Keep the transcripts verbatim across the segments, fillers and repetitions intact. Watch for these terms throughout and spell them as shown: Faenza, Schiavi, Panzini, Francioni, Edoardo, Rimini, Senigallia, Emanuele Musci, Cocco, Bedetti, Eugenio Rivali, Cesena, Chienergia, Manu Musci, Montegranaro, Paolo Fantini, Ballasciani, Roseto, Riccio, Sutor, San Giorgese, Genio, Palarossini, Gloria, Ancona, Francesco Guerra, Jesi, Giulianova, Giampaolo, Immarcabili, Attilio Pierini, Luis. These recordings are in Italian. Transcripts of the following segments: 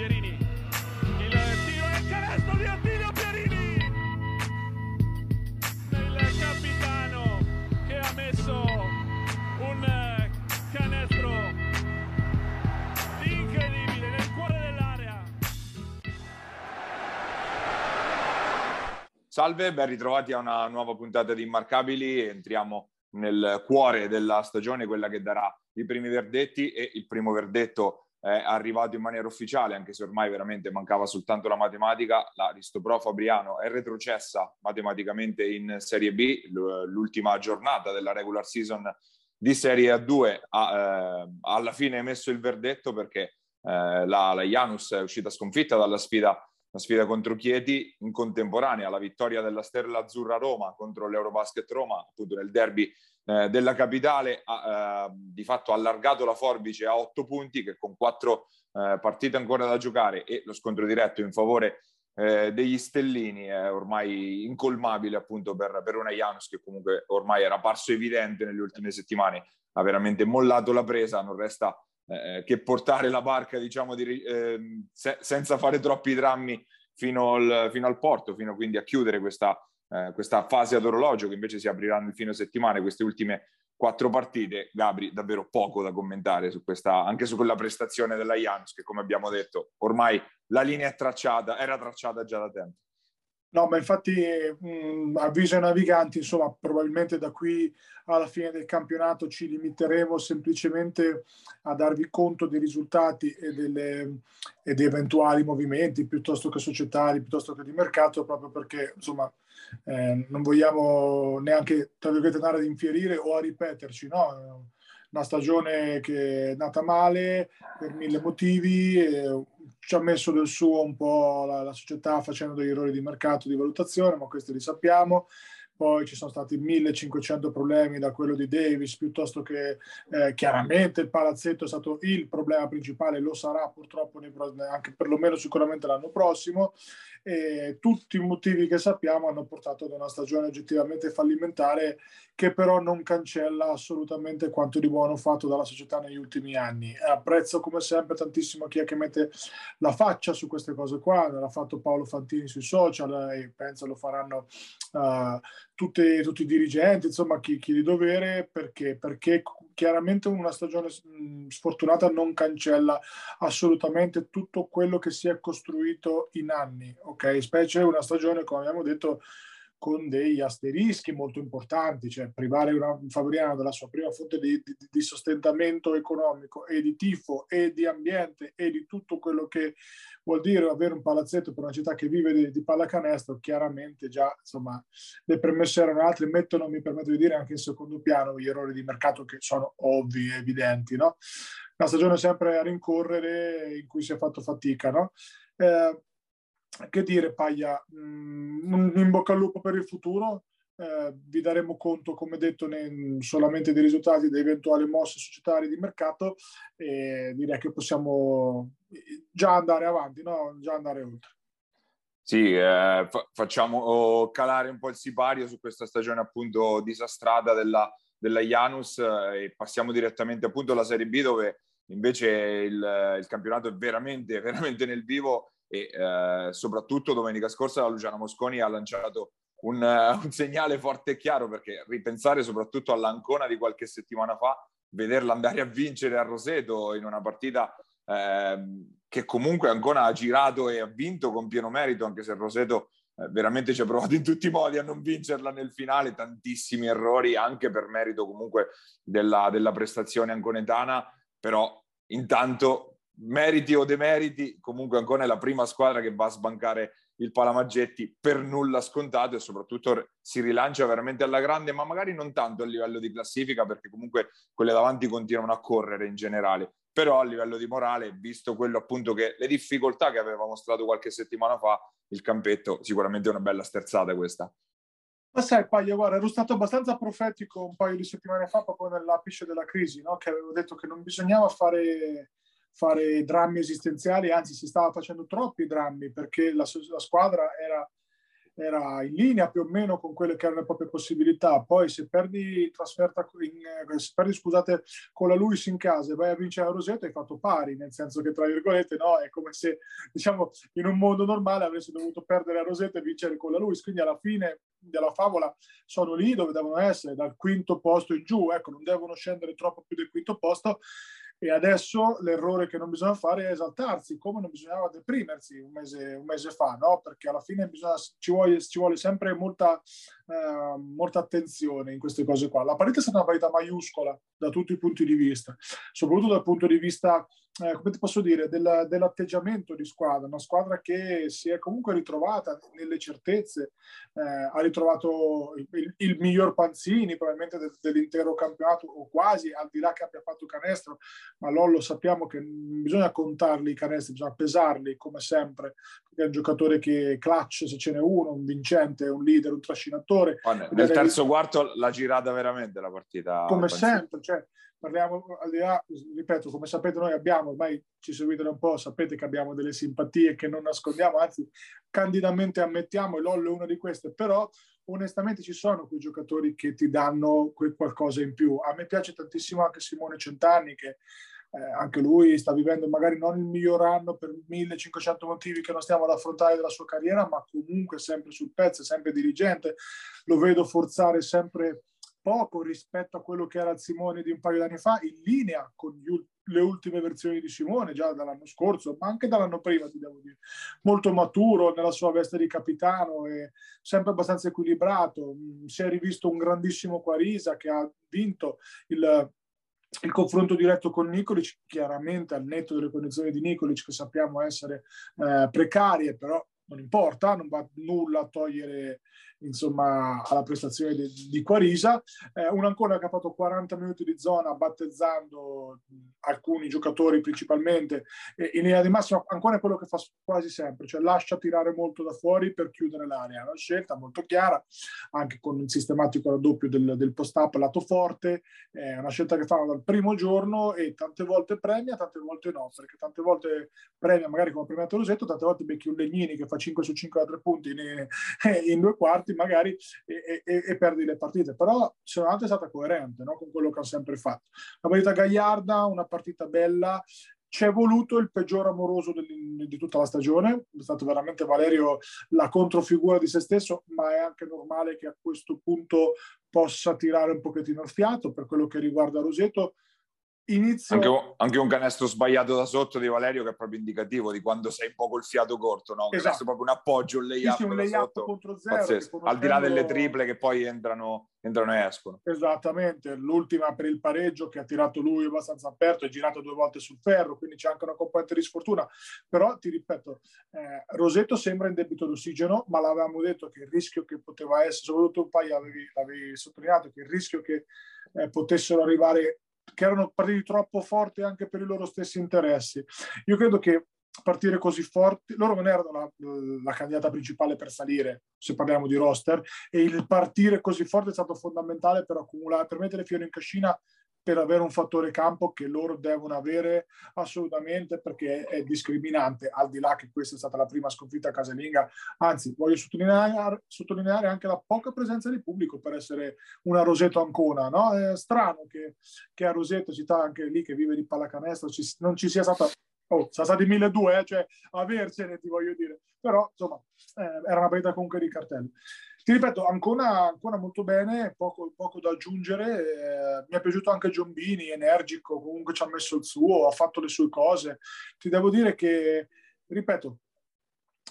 Pierini. Il tiro e il canestro di Attilio Pierini. Il capitano che ha messo un canestro incredibile nel cuore dell'area. Salve, ben ritrovati a una nuova puntata di Immarcabili. Entriamo nel cuore della stagione, quella che darà i primi verdetti, e il primo verdetto è arrivato in maniera ufficiale, anche se ormai veramente mancava soltanto la matematica. La Ristopro Fabriano è retrocessa matematicamente in Serie B. L'ultima giornata della regular season di Serie A due ha, eh, alla fine emesso il verdetto, perché eh, la, la Janus è uscita sconfitta dalla sfida, la sfida contro Chieti, in contemporanea alla vittoria della Stella Azzurra Roma contro l'Eurobasket Roma, appunto nel derby eh, della capitale. Ha eh, di fatto allargato la forbice a otto punti, che con quattro eh, partite ancora da giocare e lo scontro diretto in favore eh, degli Stellini è ormai incolmabile, appunto per, per una Janus che comunque ormai era parso evidente nelle ultime settimane, ha veramente mollato la presa, non resta Eh, che portare la barca, diciamo, di, eh, se, senza fare troppi drammi fino al, fino al porto, fino quindi a chiudere questa, eh, questa fase ad orologio, che invece si aprirà nel fine settimana. Queste ultime quattro partite, Gabri, davvero poco da commentare su questa, anche su quella prestazione della Janus, che come abbiamo detto ormai la linea è tracciata, era tracciata già da tempo. No, ma infatti mh, avviso ai naviganti, insomma, probabilmente da qui alla fine del campionato ci limiteremo semplicemente a darvi conto dei risultati e, delle, e di eventuali movimenti, piuttosto che societari, piuttosto che di mercato, proprio perché, insomma, eh, non vogliamo neanche, tra virgolette, andare ad infierire o a ripeterci, no? Una stagione che è nata male per mille motivi, eh, ci ha messo del suo un po' la, la società, facendo degli errori di mercato, di valutazione, ma questi li sappiamo. Poi ci sono stati millecinquecento problemi, da quello di Davis, piuttosto che eh, chiaramente il palazzetto è stato il problema principale, lo sarà purtroppo nei, anche perlomeno sicuramente l'anno prossimo, e tutti i motivi che sappiamo hanno portato ad una stagione oggettivamente fallimentare, che però non cancella assolutamente quanto di buono fatto dalla società negli ultimi anni. Apprezzo come sempre tantissimo chi è che mette la faccia su queste cose qua, l'ha fatto Paolo Fantini sui social e penso lo faranno uh, Tutte, tutti i dirigenti, insomma chi, chi di dovere, perché, perché chiaramente una stagione sfortunata non cancella assolutamente tutto quello che si è costruito in anni, ok? Specie una stagione, come abbiamo detto, con degli asterischi molto importanti, cioè privare una Fabriano della sua prima fonte di, di, di sostentamento economico e di tifo e di ambiente e di tutto quello che vuol dire avere un palazzetto per una città che vive di, di pallacanestro, chiaramente già, insomma, le premesse erano altre. Mettono, mi permetto di dire, anche in secondo piano gli errori di mercato, che sono ovvi e evidenti, no? Una stagione sempre a rincorrere, in cui si è fatto fatica, no? Eh, Che dire, Paglia, un in bocca al lupo per il futuro. Eh, vi daremo conto, come detto, ne, solamente dei risultati, di eventuali mosse societarie di mercato, e direi che possiamo già andare avanti, no? Già andare oltre. Sì, eh, fa facciamo calare un po' il sipario su questa stagione appunto disastrata della, della Janus, e passiamo direttamente appunto alla Serie B, dove invece il, il campionato è veramente, veramente nel vivo. E eh, soprattutto domenica scorsa la Luciana Mosconi ha lanciato un, uh, un segnale forte e chiaro, perché ripensare soprattutto all'Ancona di qualche settimana fa, vederla andare a vincere a Roseto in una partita eh, che comunque Ancona ha girato e ha vinto con pieno merito, anche se Roseto eh, veramente ci ha provato in tutti i modi a non vincerla nel finale, tantissimi errori anche per merito comunque della, della prestazione anconetana. Però intanto, meriti o demeriti, comunque Ancona è la prima squadra che va a sbancare il Palamaggetti, per nulla scontato, e soprattutto si rilancia veramente alla grande, ma magari non tanto a livello di classifica, perché comunque quelle davanti continuano a correre in generale, però a livello di morale, visto quello appunto che le difficoltà che aveva mostrato qualche settimana fa il campetto, sicuramente è una bella sterzata questa. Ma sai, Paglia, guarda, ero stato abbastanza profetico un paio di settimane fa, proprio nell'apice della crisi, no? Che avevo detto che non bisognava fare fare drammi esistenziali, anzi si stava facendo troppi drammi, perché la, la squadra era era in linea più o meno con quelle che erano le proprie possibilità. Poi se perdi trasferta in, se perdi, scusate, con la Luis in casa e vai a vincere a Roseto, hai fatto pari, nel senso che, tra virgolette, no, è come se, diciamo, in un mondo normale avessi dovuto perdere a Roseto e vincere con la Luis. Quindi alla fine della favola sono lì dove devono essere, dal quinto posto in giù, ecco, non devono scendere troppo più del quinto posto. E adesso l'errore che non bisogna fare è esaltarsi, come non bisognava deprimersi un mese, un mese fa, no? Perché alla fine bisogna, ci, vuole, ci vuole sempre molta, eh, molta attenzione in queste cose qua. La parità è stata una parità maiuscola da tutti i punti di vista, soprattutto dal punto di vista, eh, come ti posso dire, del, dell'atteggiamento di squadra. Una squadra che si è comunque ritrovata nelle certezze, eh, ha ritrovato il, il, il miglior Panzini probabilmente de, dell'intero campionato, o quasi, al di là che abbia fatto canestro. Ma Lollo sappiamo che non bisogna contarli i canestri, bisogna pesarli come sempre, perché è un giocatore che clutch se ce n'è uno, un vincente, un leader, un trascinatore. Guarda, nel terzo quarto l'ha girata veramente la partita. Come sempre, cioè, parliamo al di là, ripeto, come sapete noi abbiamo, ormai ci seguite da un po', sapete che abbiamo delle simpatie che non nascondiamo, anzi candidamente ammettiamo, e Lollo è una di queste, però onestamente ci sono quei giocatori che ti danno quel qualcosa in più. A me piace tantissimo anche Simone Centanni, che eh, anche lui sta vivendo magari non il miglior anno per millecinquecento motivi che non stiamo ad affrontare della sua carriera, ma comunque sempre sul pezzo, sempre dirigente. Lo vedo forzare sempre poco rispetto a quello che era il Simone di un paio d'anni fa, in linea con gli ultimi, le ultime versioni di Simone, già dall'anno scorso, ma anche dall'anno prima, ti devo dire. Molto maturo nella sua veste di capitano e sempre abbastanza equilibrato. Si è rivisto un grandissimo Quarisa, che ha vinto il, il confronto diretto con Nicolic, chiaramente al netto delle condizioni di Nicolic, che sappiamo essere eh, precarie, però non importa, non va nulla a togliere, insomma, alla prestazione di, di Quarisa. Eh, un Ancona che ha fatto quaranta minuti di zona battezzando alcuni giocatori principalmente, e in linea di massima Ancona è quello che fa quasi sempre, cioè lascia tirare molto da fuori per chiudere l'area. È una scelta molto chiara, anche con il sistematico raddoppio del, del post-up lato forte. È una scelta che fanno dal primo giorno e tante volte premia, tante volte no, perché tante volte premia magari come premiato Roseto, tante volte becchi un Legnini che fa cinque su cinque da tre punti in, in due quarti magari e, e, e perdi le partite. Però se non altro è stata coerente, no? Con quello che ha sempre fatto. Una partita gagliarda, una partita bella. C'è voluto il peggior amoroso del, di tutta la stagione, è stato veramente Valerio la controfigura di se stesso, ma è anche normale che a questo punto possa tirare un pochettino il fiato per quello che riguarda Roseto. Inizio... Anche, anche un canestro sbagliato da sotto di Valerio, che è proprio indicativo di quando sei un po' col fiato corto, no? Esatto. Questo è proprio un appoggio, un layup, sì, sì, un layup sotto, contro zero, al di là delle triple che poi entrano, entrano e escono. Esattamente, l'ultima per il pareggio che ha tirato lui abbastanza aperto, è girato due volte sul ferro, quindi c'è anche una componente di sfortuna. Però ti ripeto, eh, Roseto sembra in debito d'ossigeno, ma l'avevamo detto che il rischio che poteva essere, soprattutto un paio avevi, avevi sottolineato che il rischio che eh, potessero arrivare, che erano partiti troppo forti anche per i loro stessi interessi. Io credo che partire così forti, loro non erano la, la candidata principale per salire, se parliamo di roster, e il partire così forte è stato fondamentale per accumulare, per mettere fiori in cascina, per avere un fattore campo che loro devono avere assolutamente, perché è discriminante, al di là che questa è stata la prima sconfitta casalinga. Anzi, voglio sottolineare, sottolineare anche la poca presenza di pubblico per essere una Roseto Ancona, no? È strano che, che a Roseto, città anche lì che vive di pallacanestro, ci, non ci sia stata... Oh, sono stati milleduecento, eh, cioè avercene, ti voglio dire. Però, insomma, eh, era una partita comunque di cartello. Ti ripeto, Ancona, Ancona molto bene, poco, poco da aggiungere. Eh, mi è piaciuto anche Giombini, energico, comunque ci ha messo il suo, ha fatto le sue cose. Ti devo dire che, ripeto,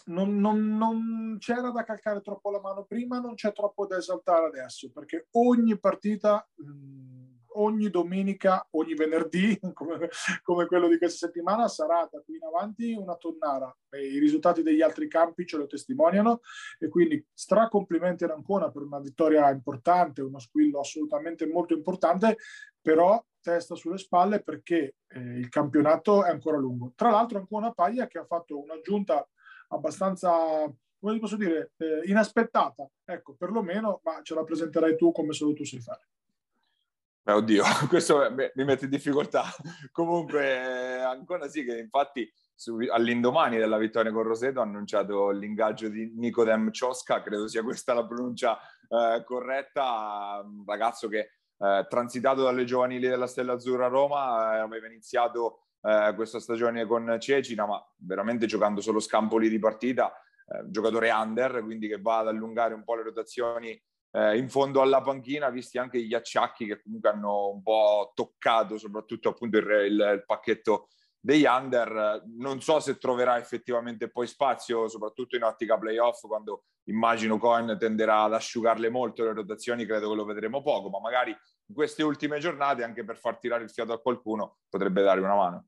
non, non, non c'era da calcare troppo la mano prima, non c'è troppo da esaltare adesso, perché ogni partita... Mh, ogni domenica, ogni venerdì, come, come quello di questa settimana, sarà da qui in avanti una tonnara. I risultati degli altri campi ce lo testimoniano, e quindi stracomplimenti ad Ancona per una vittoria importante, uno squillo assolutamente molto importante, però testa sulle spalle perché eh, il campionato è ancora lungo. Tra l'altro Ancona Paglia che ha fatto un'aggiunta abbastanza... come posso dire, eh, inaspettata, ecco, perlomeno, ma ce la presenterai tu come solo tu sai fare. Eh, oddio, questo mi mette in difficoltà. Comunque, Ancona sì, che infatti all'indomani della vittoria con Roseto ha annunciato l'ingaggio di Nikodem Cioska, credo sia questa la pronuncia eh, corretta, un ragazzo che eh, transitato dalle giovanili della Stella Azzurra a Roma, eh, aveva iniziato eh, questa stagione con Cecina, ma veramente giocando solo scampoli di partita, eh, giocatore under, quindi che va ad allungare un po' le rotazioni eh, in fondo alla panchina, visti anche gli acciacchi che comunque hanno un po' toccato soprattutto appunto il, il, il pacchetto degli under. Non so se troverà effettivamente poi spazio soprattutto in ottica playoff, quando immagino Cohen tenderà ad asciugarle molto le rotazioni, credo che lo vedremo poco, ma magari in queste ultime giornate, anche per far tirare il fiato a qualcuno, potrebbe dare una mano.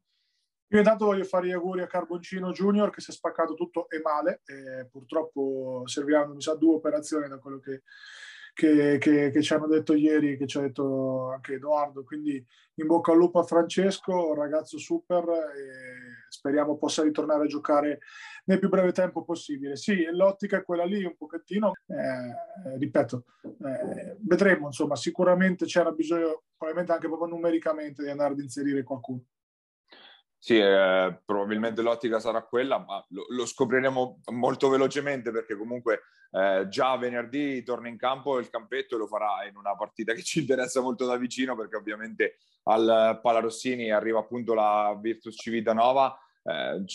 Io intanto voglio fare gli auguri a Carboncino Junior, che si è spaccato tutto e male, e purtroppo serviranno mi sa due operazioni da quello che Che, che, che ci hanno detto ieri, che ci ha detto anche Edoardo, quindi in bocca al lupo a Francesco, un ragazzo super, e speriamo possa ritornare a giocare nel più breve tempo possibile. Sì, l'ottica è quella lì un pochettino, eh, ripeto, eh, vedremo, insomma, sicuramente c'era bisogno, probabilmente anche proprio numericamente, di andare ad inserire qualcuno. Sì, eh, probabilmente l'ottica sarà quella, ma lo, lo scopriremo molto velocemente, perché comunque eh, già venerdì torna in campo il campetto e lo farà in una partita che ci interessa molto da vicino, perché ovviamente al Palarossini arriva appunto la Virtus Civitanova, eh,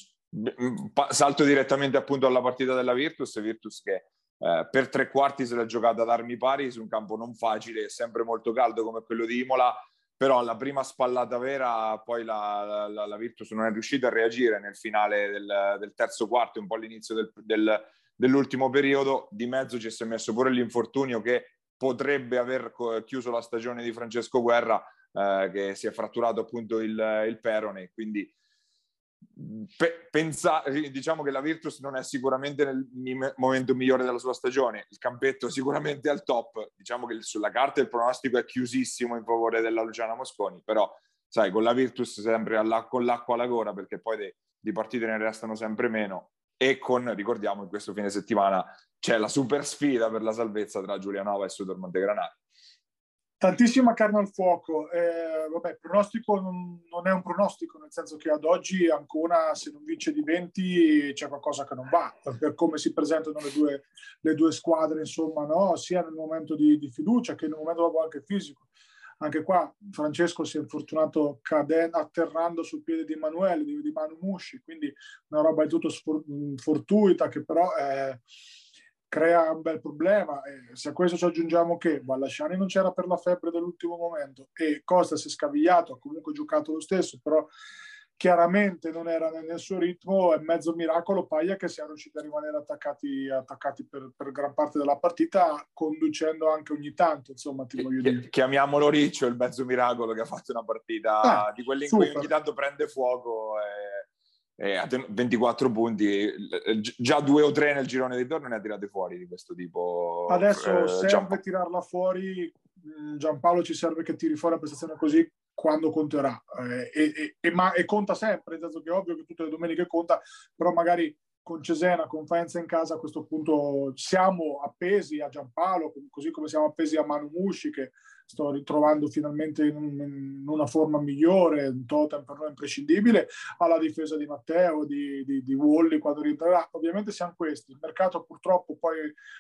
salto direttamente appunto alla partita della Virtus, Virtus che eh, per tre quarti se l'ha giocata ad armi pari su un campo non facile, sempre molto caldo come quello di Imola. Però la prima spallata vera, poi la, la, la Virtus non è riuscita a reagire nel finale del, del terzo quarto, un po' all'inizio del, del, dell'ultimo periodo. Di mezzo ci si è messo pure l'infortunio che potrebbe aver chiuso la stagione di Francesco Guerra, eh, che si è fratturato appunto il, il perone. Quindi pe, pensa, diciamo che la Virtus non è sicuramente nel momento migliore della sua stagione, il campetto sicuramente al top, diciamo che sulla carta il pronostico è chiusissimo in favore della Luciana Mosconi, però sai, con la Virtus sempre alla, con l'acqua alla gola, perché poi de, di partite ne restano sempre meno, e con, ricordiamo, in questo fine settimana c'è la super sfida per la salvezza tra Giulianova e Sutor Montegranaro. Tantissima carne al fuoco, eh, vabbè, pronostico non, non è un pronostico, nel senso che ad oggi Ancona se non vince di venti c'è qualcosa che non va, per come si presentano le due, le due squadre, insomma, no? Sia nel momento di, di fiducia che nel momento proprio anche fisico. Anche qua Francesco si è infortunato cadendo, atterrando sul piede di Emanuele, di, di Manu Musci, quindi una roba di tutto sfor, fortuita che però è... crea un bel problema. E se a questo ci aggiungiamo che Ballasciani non c'era per la febbre dell'ultimo momento e Costa si è scavigliato, ha comunque giocato lo stesso, però chiaramente non era nel suo ritmo, è mezzo miracolo Paglia che si è riusciti a rimanere attaccati, attaccati per, per gran parte della partita, conducendo anche ogni tanto, insomma, ti voglio dire. Chiamiamolo Riccio, il mezzo miracolo, che ha fatto una partita ah, di quelle in super. Cui ogni tanto prende fuoco e... a ventiquattro punti, già due o tre nel girone di ritorno ne ha tirate fuori di questo tipo. Adesso eh, serve Giampa... tirarla fuori, Giampaolo ci serve che tiri fuori la prestazione così quando conterà, eh, e, e, e, ma, e conta sempre, nel senso che è ovvio che tutte le domeniche conta, però magari con Cesena, con Faenza in casa a questo punto siamo appesi a Giampaolo, così come siamo appesi a Manu Musci, che sto ritrovando finalmente in, in una forma migliore, un totem per noi imprescindibile, alla difesa di Matteo, di, di, di Wally quando rientrerà. Ovviamente siamo questi, il mercato purtroppo, poi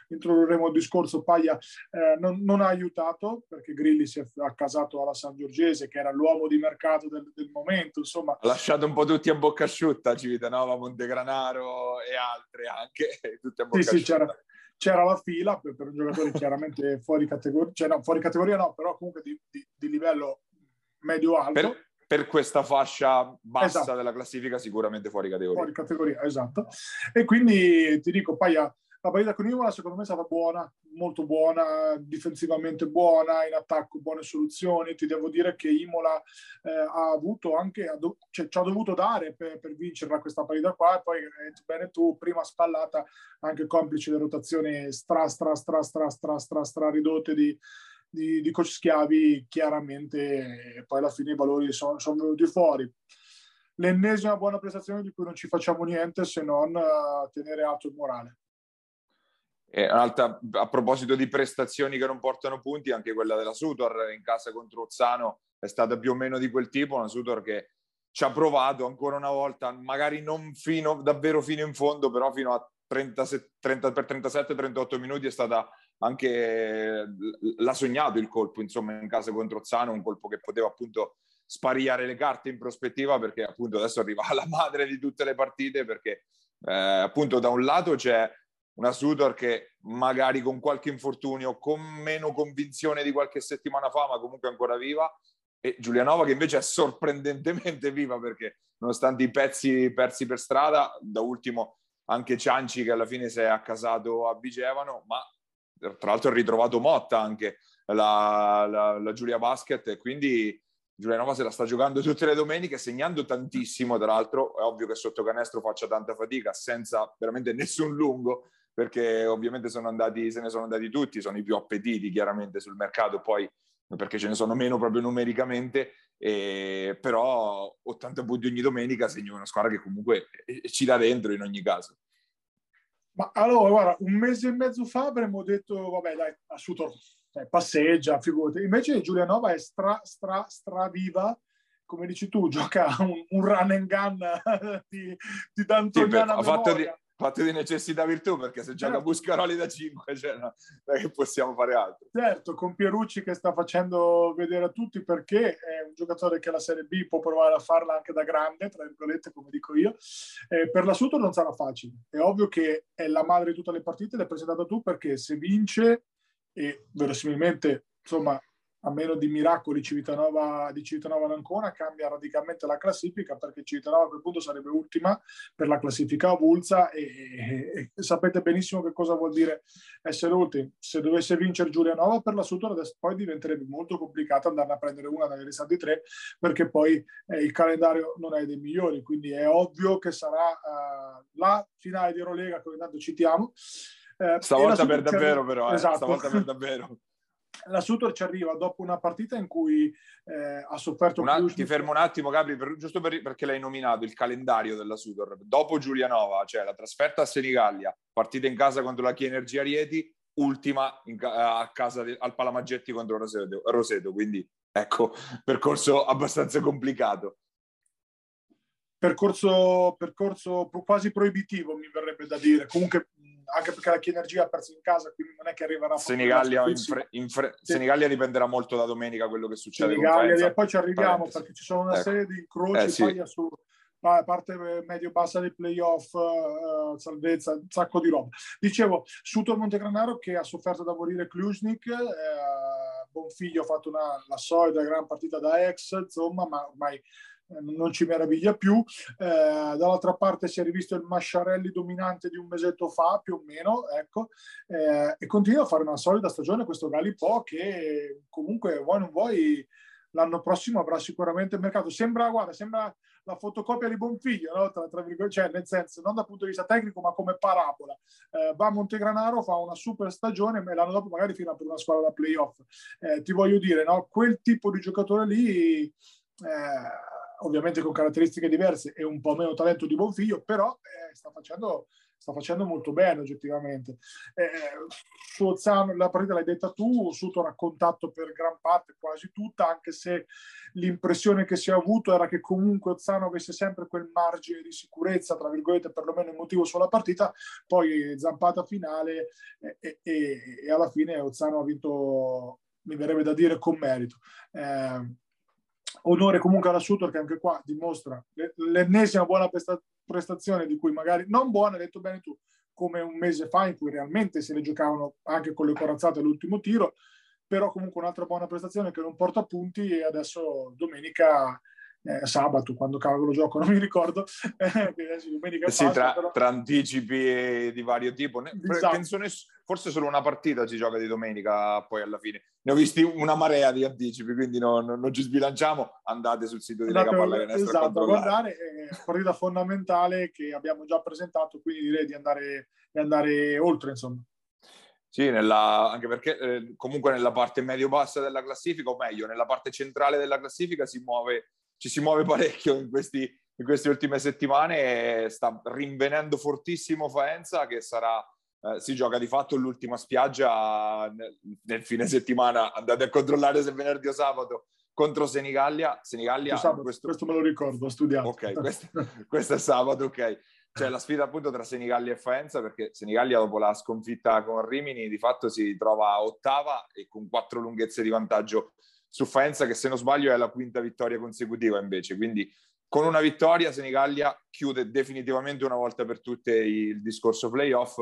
introdurremo il discorso Paglia, eh, non, non ha aiutato, perché Grilli si è accasato alla San Giorgese, che era l'uomo di mercato del, del momento, insomma. Ha lasciato un po' tutti a bocca asciutta, Civitanova, Montegranaro e altre anche, tutti a bocca sì, asciutta. Sì, c'era la fila per, per un giocatore chiaramente fuori categoria, cioè no, fuori categoria no, però comunque di, di, di livello medio-alto. Per, per questa fascia bassa, esatto, della classifica sicuramente fuori categoria. Fuori categoria, esatto. E quindi ti dico, Paglia, la partita con Imola secondo me è stata buona, molto buona, difensivamente buona, in attacco buone soluzioni. Ti devo dire che Imola eh, ha avuto anche, ha do, cioè, ci ha dovuto dare per, per vincerla questa partita qua, e poi eh, bene tu, prima spallata, anche complice le rotazioni stra stra stra stra stra stra stra ridotte di, di, di coach Schiavi, chiaramente, e poi alla fine i valori sono, sono venuti fuori. L'ennesima buona prestazione di cui non ci facciamo niente se non uh, tenere alto il morale. E un'altra, a proposito di prestazioni che non portano punti, anche quella della Sutor in casa contro Ozzano è stata più o meno di quel tipo, una Sutor che ci ha provato ancora una volta, magari non fino davvero fino in fondo, però fino a trentasette, trenta, per trentasette trentotto minuti è stata anche, l'ha sognato il colpo, insomma, in casa contro Ozzano, un colpo che poteva appunto sparigliare le carte in prospettiva, perché appunto adesso arriva la madre di tutte le partite, perché eh, appunto da un lato c'è una Sutor che magari con qualche infortunio, con meno convinzione di qualche settimana fa, ma comunque ancora viva, e Giulianova che invece è sorprendentemente viva, perché nonostante i pezzi persi per strada, da ultimo anche Cianci che alla fine si è accasato a Vigevano, ma tra l'altro ha ritrovato Motta anche la, la, la Giulia Basket, e quindi Giulianova se la sta giocando tutte le domeniche, segnando tantissimo, tra l'altro è ovvio che sotto canestro faccia tanta fatica, senza veramente nessun lungo, perché ovviamente sono andati, se ne sono andati tutti, sono i più appetiti chiaramente sul mercato, poi perché ce ne sono meno proprio numericamente, e però ottanta punti ogni domenica segna una squadra che comunque ci dà dentro in ogni caso. Ma allora, guarda, un mese e mezzo fa avremmo detto, vabbè dai, a Sutor eh, passeggia, figurati. Invece Giulianova è stra, stra, stra viva, come dici tu, gioca un, un run and gun di, di D'Antoniana. Sì, ha fatto di... Fatto di necessità virtù, perché se certo. Gioca Buscaroli da cinque, cioè, non è che possiamo fare altro. Certo, con Pierucci che sta facendo vedere a tutti, perché è un giocatore che la Serie B può provare a farla anche da grande, tra virgolette, come dico io. Eh, per la Sutor non sarà facile. È ovvio che è la madre di tutte le partite, l'hai presentata tu, perché se vince, e verosimilmente, insomma, a meno di miracoli Civitanova, di Civitanova Ancona cambia radicalmente la classifica, perché Civitanova a quel punto sarebbe ultima per la classifica avulsa, e, e, e sapete benissimo che cosa vuol dire essere ultimi. Se dovesse vincere Giulianova, per la Sutor adesso poi diventerebbe molto complicato andarne a prendere una dalle restanti tre, perché poi eh, il calendario non è dei migliori, quindi è ovvio che sarà uh, la finale di Eurolega, che intanto citiamo. Eh, stavolta per davvero però, eh, esatto. Stavolta per davvero. La Sutor ci arriva dopo una partita in cui eh, ha sofferto... Un attimo, ti fermo un attimo, Gabri, per, giusto per, perché l'hai nominato, il calendario della Sutor. Dopo Giulianova, cioè la trasferta a Senigallia, partita in casa contro la Chienergia Rieti, ultima in, a casa de, al Palamaggetti contro Roseto, Roseto. Quindi, ecco, percorso abbastanza complicato. Percorso, percorso quasi proibitivo, mi verrebbe da dire. Comunque... anche perché la Chienergia ha perso in casa, quindi non è che arriverà Senigallia, in fre- in fre- sì. Senigallia dipenderà molto da domenica quello che succede Senigallia, con Faenza. E poi ci arriviamo, Parentesi. Perché ci sono una ecco. serie di incroci eh, sì. su parte medio-bassa dei playoff, uh, salvezza, un sacco di roba. Dicevo, Sutor Montegranaro che ha sofferto da morire Klusnik, eh, Bonfiglio ha fatto una, la solida gran partita da ex, insomma, ma ormai non ci meraviglia più. Eh, dall'altra parte si è rivisto il Masciarelli dominante di un mesetto fa, più o meno, ecco, eh, e continua a fare una solida stagione questo Gallipò, che comunque vuoi non vuoi l'anno prossimo avrà sicuramente mercato. Sembra, guarda, sembra la fotocopia di Bonfiglio, no? tra, tra virgolette, cioè, nel senso, non dal punto di vista tecnico, ma come parabola. Eh, va a Montegranaro, fa una super stagione, e l'anno dopo magari fino a per una squadra da playoff. Eh, ti voglio dire, no? Quel tipo di giocatore lì... Eh, ovviamente con caratteristiche diverse e un po' meno talento di Bonfiglio, però eh, sta, facendo, sta facendo molto bene oggettivamente. Eh, su Ozzano, la partita l'hai detta tu, Sutor ha contatto per gran parte, quasi tutta, anche se l'impressione che si è avuto era che comunque Ozzano avesse sempre quel margine di sicurezza, tra virgolette, perlomeno emotivo sulla partita, poi zampata finale eh, eh, eh, e alla fine Ozzano ha vinto, mi verrebbe da dire, con merito. Eh, Onore comunque alla Sutor, che anche qua dimostra l'ennesima buona prestazione, di cui magari non buona, hai detto bene tu, come un mese fa in cui realmente se le giocavano anche con le corazzate all'ultimo tiro, però comunque un'altra buona prestazione che non porta punti, e adesso domenica, eh, sabato, quando cavolo gioco, non mi ricordo, eh, domenica sì, passa, tra, però... tra anticipi di vario tipo, ne... esatto. Penso ness... forse solo una partita si gioca di domenica, poi alla fine ne ho visti una marea di anticipi, quindi no, no, non ci sbilanciamo. Andate sul sito di Lega Pallacanestro, esatto, a guardare. È partita fondamentale che abbiamo già presentato, quindi direi di andare, di andare oltre, insomma. Sì, nella, anche perché eh, comunque nella parte medio-bassa della classifica, o meglio, nella parte centrale della classifica si muove, ci si muove parecchio in, questi, in queste ultime settimane, e sta rinvenendo fortissimo Faenza, che sarà eh, si gioca di fatto l'ultima spiaggia nel, nel fine settimana. Andate a controllare se venerdì o sabato contro Senigallia. Senigallia sabato, questo... questo me lo ricordo, ho studiato. Ok, questo, questo è sabato, ok. Cioè la sfida appunto tra Senigallia e Faenza, perché Senigallia dopo la sconfitta con Rimini di fatto si trova ottava e con quattro lunghezze di vantaggio su Faenza, che se non sbaglio è la quinta vittoria consecutiva invece. Quindi con una vittoria Senigallia chiude definitivamente una volta per tutte il discorso playoff,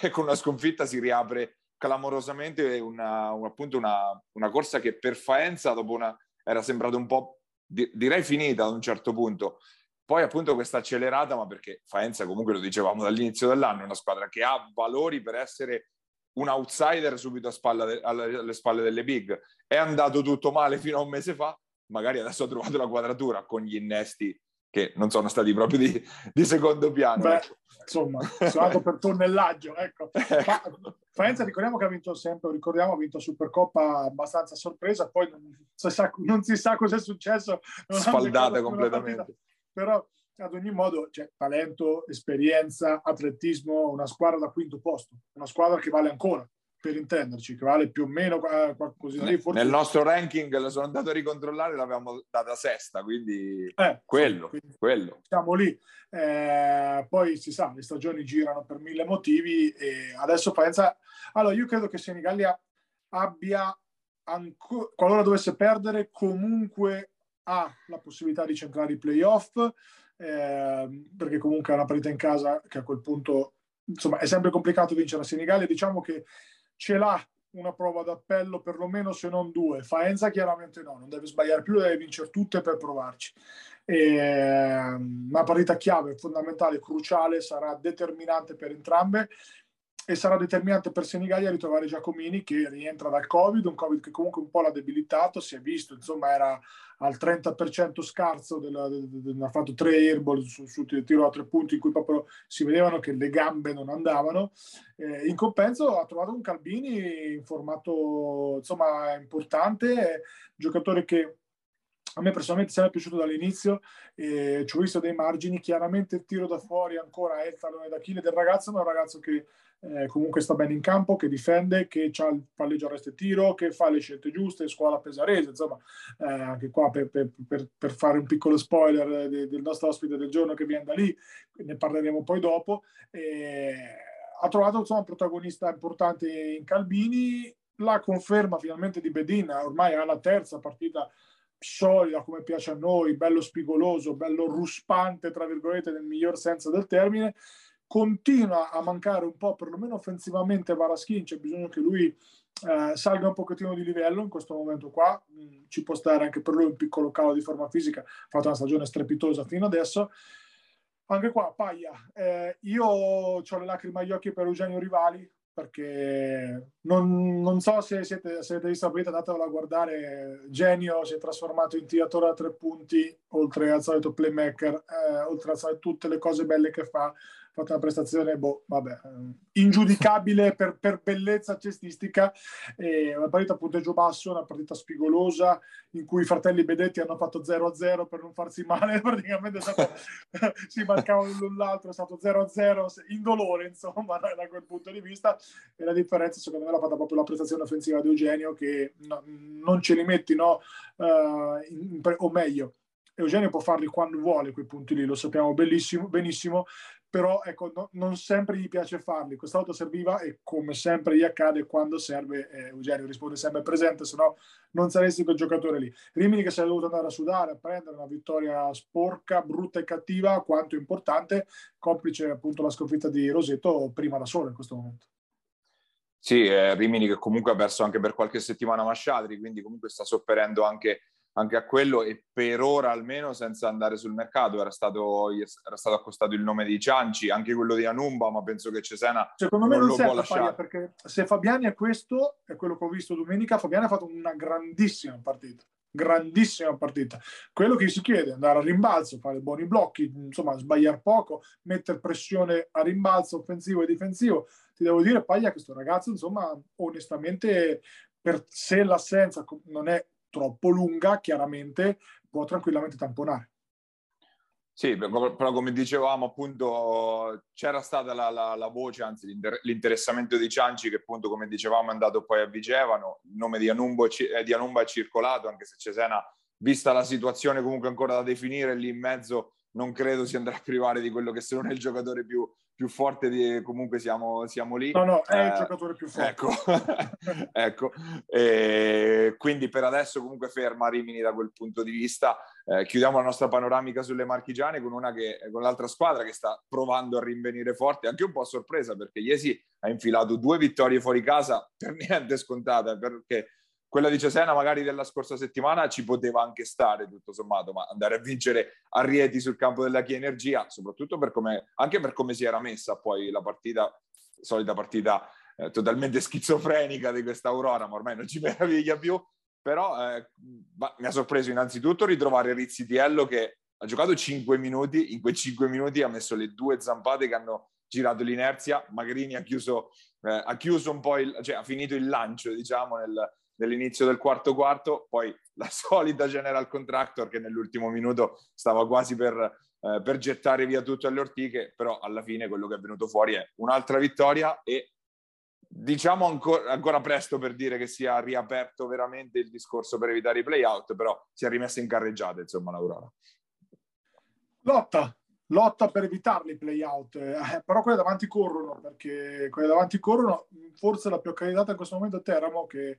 e con una sconfitta si riapre clamorosamente una, un, appunto una, una corsa che per Faenza dopo una, era sembrata un po' di, direi finita ad un certo punto. Poi appunto questa accelerata, ma perché Faenza comunque lo dicevamo dall'inizio dell'anno, è una squadra che ha valori per essere un outsider subito a spalla de- alle spalle delle big. È andato tutto male fino a un mese fa, magari adesso ha trovato la quadratura con gli innesti che non sono stati proprio di, di secondo piano. Beh, insomma, sono andato per tonnellaggio, ecco. Faenza ricordiamo che ha vinto sempre, ricordiamo ha vinto Supercoppa abbastanza sorpresa, poi non si sa, non si sa cosa è successo. Sfaldata completamente. Però ad ogni modo c'è, cioè, talento, esperienza, atletismo, una squadra da quinto posto, una squadra che vale Ancona, per intenderci, che vale più o meno eh, qualcosa lì, forse... Nel nostro ranking, sono andato a ricontrollare, l'avevamo data sesta, quindi eh, quello, sì, quindi quello. Siamo lì, eh, poi si sa, le stagioni girano per mille motivi e adesso Faenza... Allora io credo che Senigallia abbia, ancora, qualora dovesse perdere, comunque... ha la possibilità di centrare i playoff, eh, perché comunque è una partita in casa che a quel punto insomma è sempre complicato vincere a Senigallia. Diciamo che ce l'ha una prova d'appello, perlomeno se non due. Faenza chiaramente no, non deve sbagliare più, deve vincere tutte per provarci. E una partita chiave, fondamentale, cruciale, sarà determinante per entrambe e sarà determinante per Senigallia ritrovare Giacomini, che rientra dal Covid, un Covid che comunque un po' l'ha debilitato, si è visto, insomma era al trenta per cento scarso, della, della, della, ha fatto tre airball su, su tiro a tre punti in cui proprio si vedevano che le gambe non andavano. Eh, in compenso ha trovato un Calbini in formato insomma importante, eh, giocatore che a me personalmente sarebbe piaciuto dall'inizio, eh, ci ho visto dei margini. Chiaramente il tiro da fuori ancora è il tallone d'Achille del ragazzo, ma è un ragazzo che eh, comunque sta bene in campo, che difende, che ha il palleggio arresto e tiro, che fa le scelte giuste, scuola pesarese, insomma, eh, anche qua per, per, per, per fare un piccolo spoiler de, del nostro ospite del giorno che viene da lì, ne parleremo poi dopo. Eh, ha trovato insomma un protagonista importante in Calbini, la conferma finalmente di Bedina, ormai alla terza partita solida, come piace a noi, bello spigoloso, bello ruspante tra virgolette nel miglior senso del termine. Continua a mancare un po', perlomeno offensivamente, Varaschin, c'è bisogno che lui eh, salga un pochettino di livello in questo momento qua, mm, ci può stare anche per lui un piccolo calo di forma fisica, ha fatto una stagione strepitosa fino adesso. Anche qua Paglia, eh, io ho le lacrime agli occhi per Eugenio Rivali, perché non, non so se siete, se avete visto la partita, andatevela a guardare. Genio, si è trasformato in tiratore a tre punti, oltre al solito playmaker, eh, oltre a tutte le cose belle che fa. Ha fatto una prestazione, boh, vabbè, ingiudicabile per, per bellezza cestistica. Eh, una partita a punteggio basso, una partita spigolosa, in cui i fratelli Bedetti hanno fatto zero a zero per non farsi male, praticamente stato, si marcavano l'un l'altro, è stato zero a zero, indolore, insomma, da quel punto di vista. E la differenza secondo me l'ha fatta proprio la prestazione offensiva di Eugenio, che no, non ce li metti, no, uh, in, in, o meglio Eugenio può farli quando vuole quei punti lì, lo sappiamo bellissimo, benissimo, però ecco, no, non sempre gli piace farli. Quest'auto serviva e come sempre gli accade, quando serve eh, Eugenio risponde sempre presente, se no non saresti quel giocatore lì. Rimini che si è dovuto andare a sudare a prendere una vittoria sporca, brutta e cattiva quanto importante, complice appunto la sconfitta di Roseto, prima da sola in questo momento. Sì, eh, Rimini che comunque ha perso anche per qualche settimana Masciadri, quindi comunque sta sopperendo anche, anche a quello, e per ora almeno senza andare sul mercato. Era stato, era stato accostato il nome di Cianci, anche quello di Anumba, ma penso che Cesena secondo me non, non lo può lasciare. Perché se Fabiani è questo, è quello che ho visto domenica, Fabiani ha fatto una grandissima partita. Grandissima partita. Quello che si chiede è andare a rimbalzo, fare buoni blocchi, insomma sbagliare poco, mettere pressione a rimbalzo offensivo e difensivo. Ti devo dire, Paglia, questo ragazzo insomma onestamente, per, se l'assenza non è troppo lunga chiaramente, può tranquillamente tamponare. Sì, però come dicevamo appunto c'era stata la, la, la voce, anzi l'interessamento di Cianci, che appunto come dicevamo è andato poi a Vigevano. Il nome di Anumba, di Anumba è circolato, anche se Cesena, vista la situazione comunque ancora da definire, lì in mezzo non credo si andrà a privare di quello che se non è il giocatore più, più forte, di, comunque siamo, siamo lì. No, no, è eh, il giocatore più forte. Ecco, ecco. E quindi per adesso comunque ferma Rimini da quel punto di vista. Eh, chiudiamo la nostra panoramica sulle marchigiane con, una che, con l'altra squadra che sta provando a rinvenire forte, anche un po' a sorpresa, perché Jesi ha infilato due vittorie fuori casa per niente scontata, perché quella di Cesena magari della scorsa settimana ci poteva anche stare tutto sommato, ma andare a vincere a Rieti sul campo della Chienergia, soprattutto per come, anche per come si era messa poi la partita, solita partita eh, totalmente schizofrenica di questa Aurora, ma ormai non ci meraviglia più. Però eh, mi ha sorpreso innanzitutto ritrovare Rizzitiello, che ha giocato cinque minuti, in quei cinque minuti ha messo le due zampate che hanno girato l'inerzia. Magrini ha chiuso, eh, ha chiuso un po', il, cioè ha finito il lancio diciamo nel, nell'inizio del quarto quarto, poi la solita General Contractor che nell'ultimo minuto stava quasi per, eh, per gettare via tutto alle ortiche, però alla fine quello che è venuto fuori è un'altra vittoria e... Diciamo ancora, ancora presto per dire che sia riaperto veramente il discorso per evitare i play-out, però si è rimessa in carreggiata, insomma, l'Aurora. Lotta, lotta per evitarli i play-out, eh, però quelle davanti corrono, perché quelle davanti corrono, forse la più candidata in questo momento è Teramo, che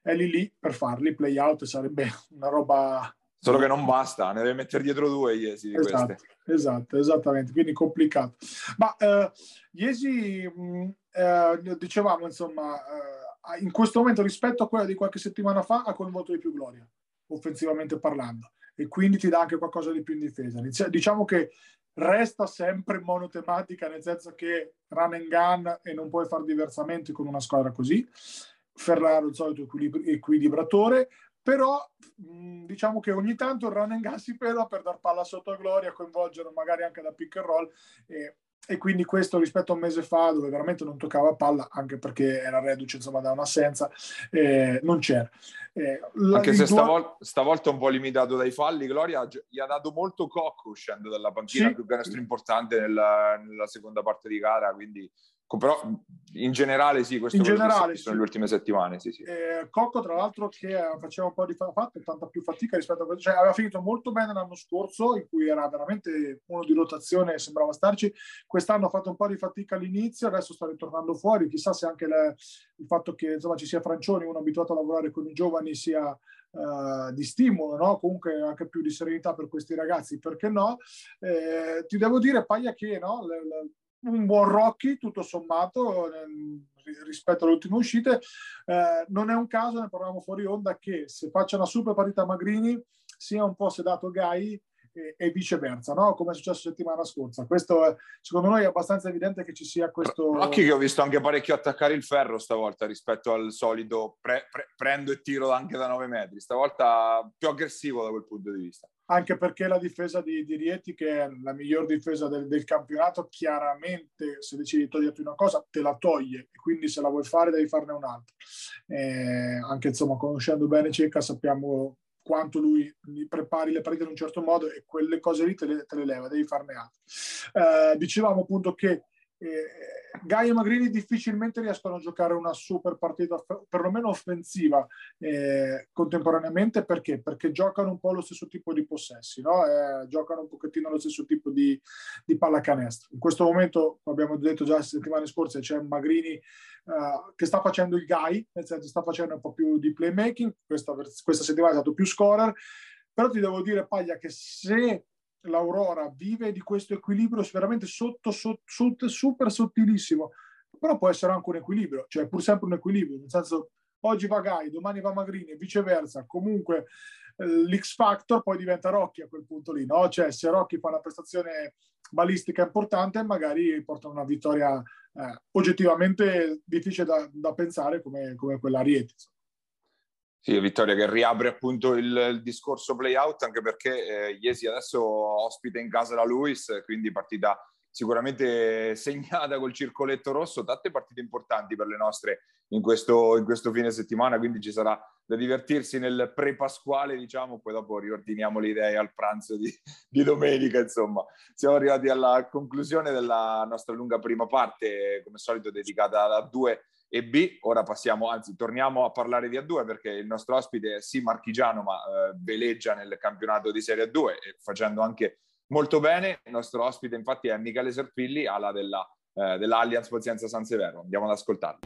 è lì lì per farli, play-out sarebbe una roba... Solo che non basta, ne deve mettere dietro due Jesi di esatto, queste. Esatto, esattamente, quindi complicato. Ma eh, Jesi, mh, eh, dicevamo, insomma, eh, in questo momento rispetto a quella di qualche settimana fa ha coinvolto di più Gloria, offensivamente parlando, e quindi ti dà anche qualcosa di più in difesa. Diciamo che resta sempre monotematica, nel senso che run and gun e non puoi far diversamente con una squadra così. Ferraro, il solito equilibri- equilibratore, però diciamo che ogni tanto il run and gun si pela per dar palla sotto a Gloria, coinvolgere magari anche da pick and roll, e, e quindi questo rispetto a un mese fa dove veramente non toccava palla, anche perché era reduce insomma da un'assenza, eh, non c'era. Eh, anche se tua... stavol- stavolta un po' limitato dai falli, Gloria gli ha dato molto cocco uscendo dalla panchina, sì, più canestro importante nella, nella seconda parte di gara, quindi... Però in generale sì, questo in generale, sono sì. Le ultime settimane sì, sì. Eh, Cocco tra l'altro che faceva un po' di fatto tanta più fatica rispetto a questo, cioè aveva finito molto bene l'anno scorso in cui era veramente uno di rotazione, sembrava starci. Quest'anno ha fatto un po' di fatica all'inizio, adesso sta ritornando fuori, chissà se anche le, il fatto che insomma ci sia Francioni, uno abituato a lavorare con i giovani, sia Uh, di stimolo, no? Comunque anche più di serenità per questi ragazzi, perché no? Eh, ti devo dire, Paglia, che no? Le, le, un buon Rocky tutto sommato rispetto alle ultime uscite, eh, non è un caso, ne parliamo fuori onda, che se faccia una super partita Magrini sia un po' sedato Gai e, e viceversa, no? Come è successo settimana scorsa. Questo è, secondo noi è abbastanza evidente che ci sia questo Rocky, che ho visto anche parecchio attaccare il ferro stavolta rispetto al solito pre, pre, prendo e tiro anche da nove metri, stavolta più aggressivo da quel punto di vista. Anche perché la difesa di, di Rieti, che è la miglior difesa del, del campionato, chiaramente se decidi di toglierti una cosa te la toglie, e quindi se la vuoi fare devi farne un'altra. Eh, anche insomma conoscendo bene Cecca sappiamo quanto lui li prepari le partite in un certo modo e quelle cose lì te le, te le leva, devi farne altre. Eh, dicevamo appunto che eh, Gai e Magrini difficilmente riescono a giocare una super partita, perlomeno offensiva, eh, contemporaneamente. Perché? Perché giocano un po' lo stesso tipo di possessi, no? Eh, giocano un pochettino lo stesso tipo di, di pallacanestro. In questo momento, abbiamo detto già settimane scorse, c'è Magrini Uh, che sta facendo il Gai, nel senso sta facendo un po' più di playmaking, questa, questa settimana è stato più scorer. Però ti devo dire, Paglia, che se l'Aurora vive di questo equilibrio veramente sotto, sotto, sotto super sottilissimo, però può essere anche un equilibrio, cioè pur sempre un equilibrio, nel senso oggi va Gai, domani va Magrini e viceversa, comunque eh, l'X Factor poi diventa Rocky a quel punto lì, no? Cioè se Rocky fa una prestazione balistica importante magari porta una vittoria eh, oggettivamente difficile da, da pensare come, come quella a Rieti. Sì, vittoria che riapre appunto il, il discorso play-out, anche perché eh, Jesi adesso ospita in casa la Luis, quindi partita sicuramente segnata col circoletto rosso, tante partite importanti per le nostre in questo, in questo fine settimana, quindi ci sarà da divertirsi nel pre-pasquale, diciamo, poi dopo riordiniamo le idee al pranzo di, di domenica, insomma. Siamo arrivati alla conclusione della nostra lunga prima parte, come al solito dedicata alla A due e B. Ora passiamo, anzi torniamo a parlare di A due, perché il nostro ospite è sì marchigiano, ma eh, veleggia nel campionato di Serie A due e facendo anche molto bene. Il nostro ospite infatti è Michele Serpilli, ala della, eh, dell'Allianz Potenza San Severo. Andiamo ad ascoltarlo.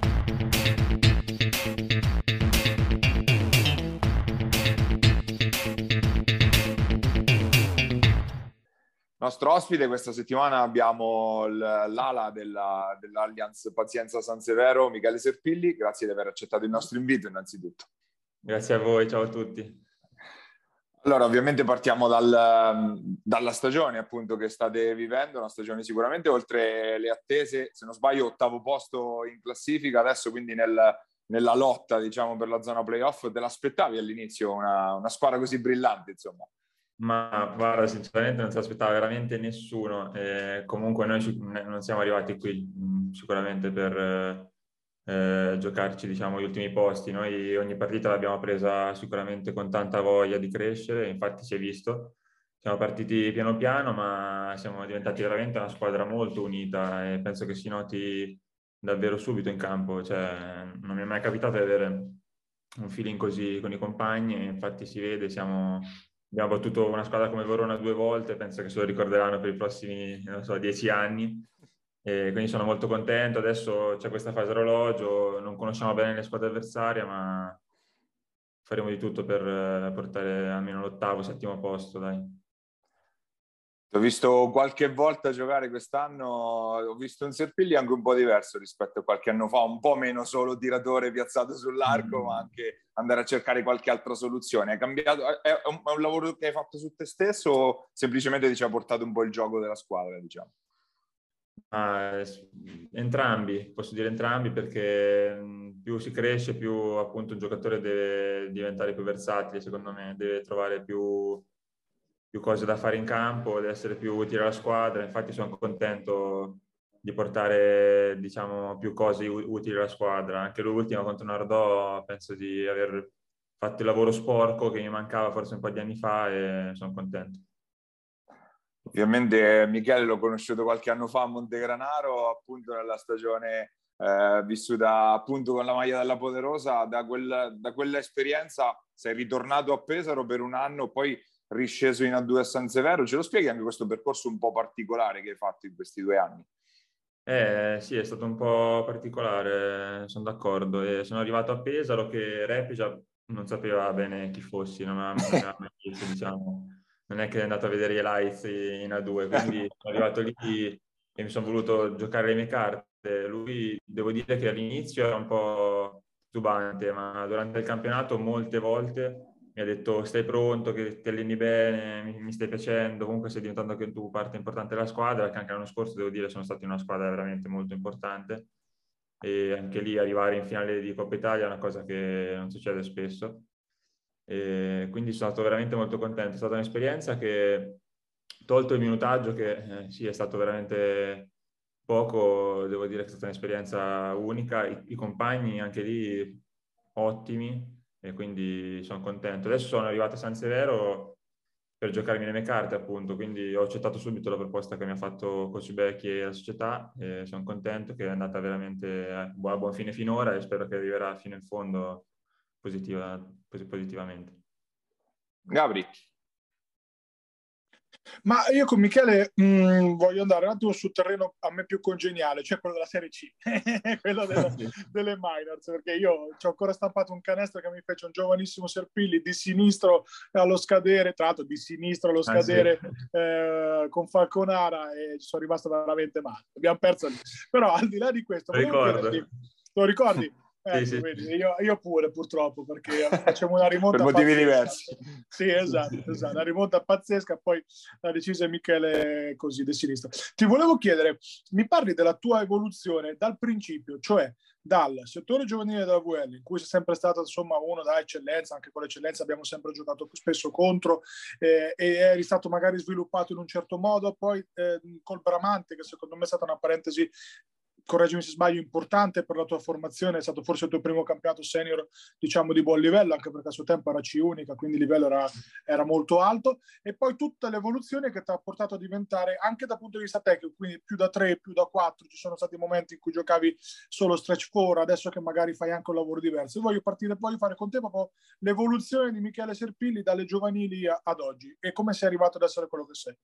Nostro ospite questa settimana abbiamo l'ala della, dell'Allianz Pazienza San Severo, Michele Serpilli. Grazie di aver accettato il nostro invito innanzitutto. Grazie a voi, ciao a tutti. Allora, ovviamente partiamo dal, dalla stagione appunto che state vivendo, una stagione sicuramente oltre le attese, se non sbaglio ottavo posto in classifica adesso, quindi nel, nella lotta diciamo per la zona playoff. Te l'aspettavi all'inizio una, una squadra così brillante, insomma? Ma guarda, sinceramente non si aspettava veramente nessuno, eh, comunque noi ci, non siamo arrivati qui sicuramente per eh, giocarci diciamo gli ultimi posti. Noi ogni partita l'abbiamo presa sicuramente con tanta voglia di crescere, infatti si è visto, siamo partiti piano piano ma siamo diventati veramente una squadra molto unita e penso che si noti davvero subito in campo, cioè non mi è mai capitato di avere un feeling così con i compagni, infatti si vede, siamo... Abbiamo battuto una squadra come Verona due volte, penso che se lo ricorderanno per i prossimi, non so, dieci anni. E quindi sono molto contento. Adesso c'è questa fase orologio, non conosciamo bene le squadre avversarie, ma faremo di tutto per portare almeno l'ottavo, settimo posto, dai. Ti ho visto qualche volta giocare quest'anno, ho visto un Serpilli anche un po' diverso rispetto a qualche anno fa, un po' meno solo tiratore piazzato sull'arco, mm. ma anche andare a cercare qualche altra soluzione. Hai cambiato, è un, è un lavoro che hai fatto su te stesso o semplicemente ti ha portato un po' il gioco della squadra, diciamo? Ah, entrambi, posso dire entrambi, perché più si cresce più appunto un giocatore deve diventare più versatile, secondo me, deve trovare più... più cose da fare in campo, deve essere più utile alla squadra. Infatti sono contento di portare diciamo più cose utili alla squadra. Anche l'ultima contro Nardò penso di aver fatto il lavoro sporco che mi mancava forse un po' di anni fa e sono contento. Ovviamente Michele l'ho conosciuto qualche anno fa a Montegranaro, appunto nella stagione eh, vissuta appunto con la maglia della Poderosa. Da, quel, da quell'esperienza sei ritornato a Pesaro per un anno, poi risceso in A due a San Severo. Ce lo spieghi anche questo percorso un po' particolare che hai fatto in questi due anni? Eh sì, è stato un po' particolare, sono d'accordo. E sono arrivato a Pesaro che Repigia non sapeva bene chi fossi, non, non, non, diciamo, non è che è andato a vedere gli Elites in A due, quindi sono arrivato lì e mi sono voluto giocare le mie carte. Lui, devo dire che all'inizio era un po' titubante, ma durante il campionato molte volte mi ha detto stai pronto, che ti alleni bene, mi, mi stai piacendo, comunque stai diventando anche tu parte importante della squadra, che anche l'anno scorso devo dire sono stati una squadra veramente molto importante e anche lì arrivare in finale di Coppa Italia è una cosa che non succede spesso e quindi sono stato veramente molto contento. È stata un'esperienza che, tolto il minutaggio che eh, sì è stato veramente poco, devo dire che è stata un'esperienza unica, i, i compagni anche lì ottimi e quindi sono contento. Adesso sono arrivato a San Severo per giocarmi le mie carte appunto, quindi ho accettato subito la proposta che mi ha fatto Coach Becchi e la società e sono contento che è andata veramente a buon fine finora e spero che arriverà fino in fondo positiva, positivamente. Gabri. Ma io con Michele mh, voglio andare un attimo sul terreno a me più congeniale, cioè quello della Serie C, quello della, delle minors, perché io ci ho ancora stampato un canestro che mi fece un giovanissimo Serpilli di sinistro allo scadere, tra l'altro di sinistro allo scadere ah, sì. eh, con Falconara e ci sono rimasto veramente male, abbiamo perso lì. Però al di là di questo, lo ricordi? Lo ricordi? Eh, sì, sì. Vedi, io, io pure purtroppo, perché facciamo una rimonta per motivi pazzesca. Diversi. Sì, esatto, esatto, una rimonta pazzesca, poi la decise Michele così, di sinistra. Ti volevo chiedere, mi parli della tua evoluzione dal principio, cioè dal settore giovanile della V L, in cui sei sempre stato insomma uno da eccellenza, anche con l'eccellenza abbiamo sempre giocato spesso contro, eh, e eri stato magari sviluppato in un certo modo, poi eh, col Bramante, che secondo me è stata una parentesi correggimi se sbaglio, importante per la tua formazione, è stato forse il tuo primo campionato senior, diciamo, di buon livello, anche perché a suo tempo era C unica, quindi il livello era, era molto alto, e poi tutta l'evoluzione che ti ha portato a diventare, anche dal punto di vista tecnico, quindi più da tre, più da quattro, ci sono stati momenti in cui giocavi solo stretch four, adesso che magari fai anche un lavoro diverso. Io voglio partire, voglio fare con te proprio l'evoluzione di Michele Serpilli dalle giovanili a, ad oggi, e come sei arrivato ad essere quello che sei.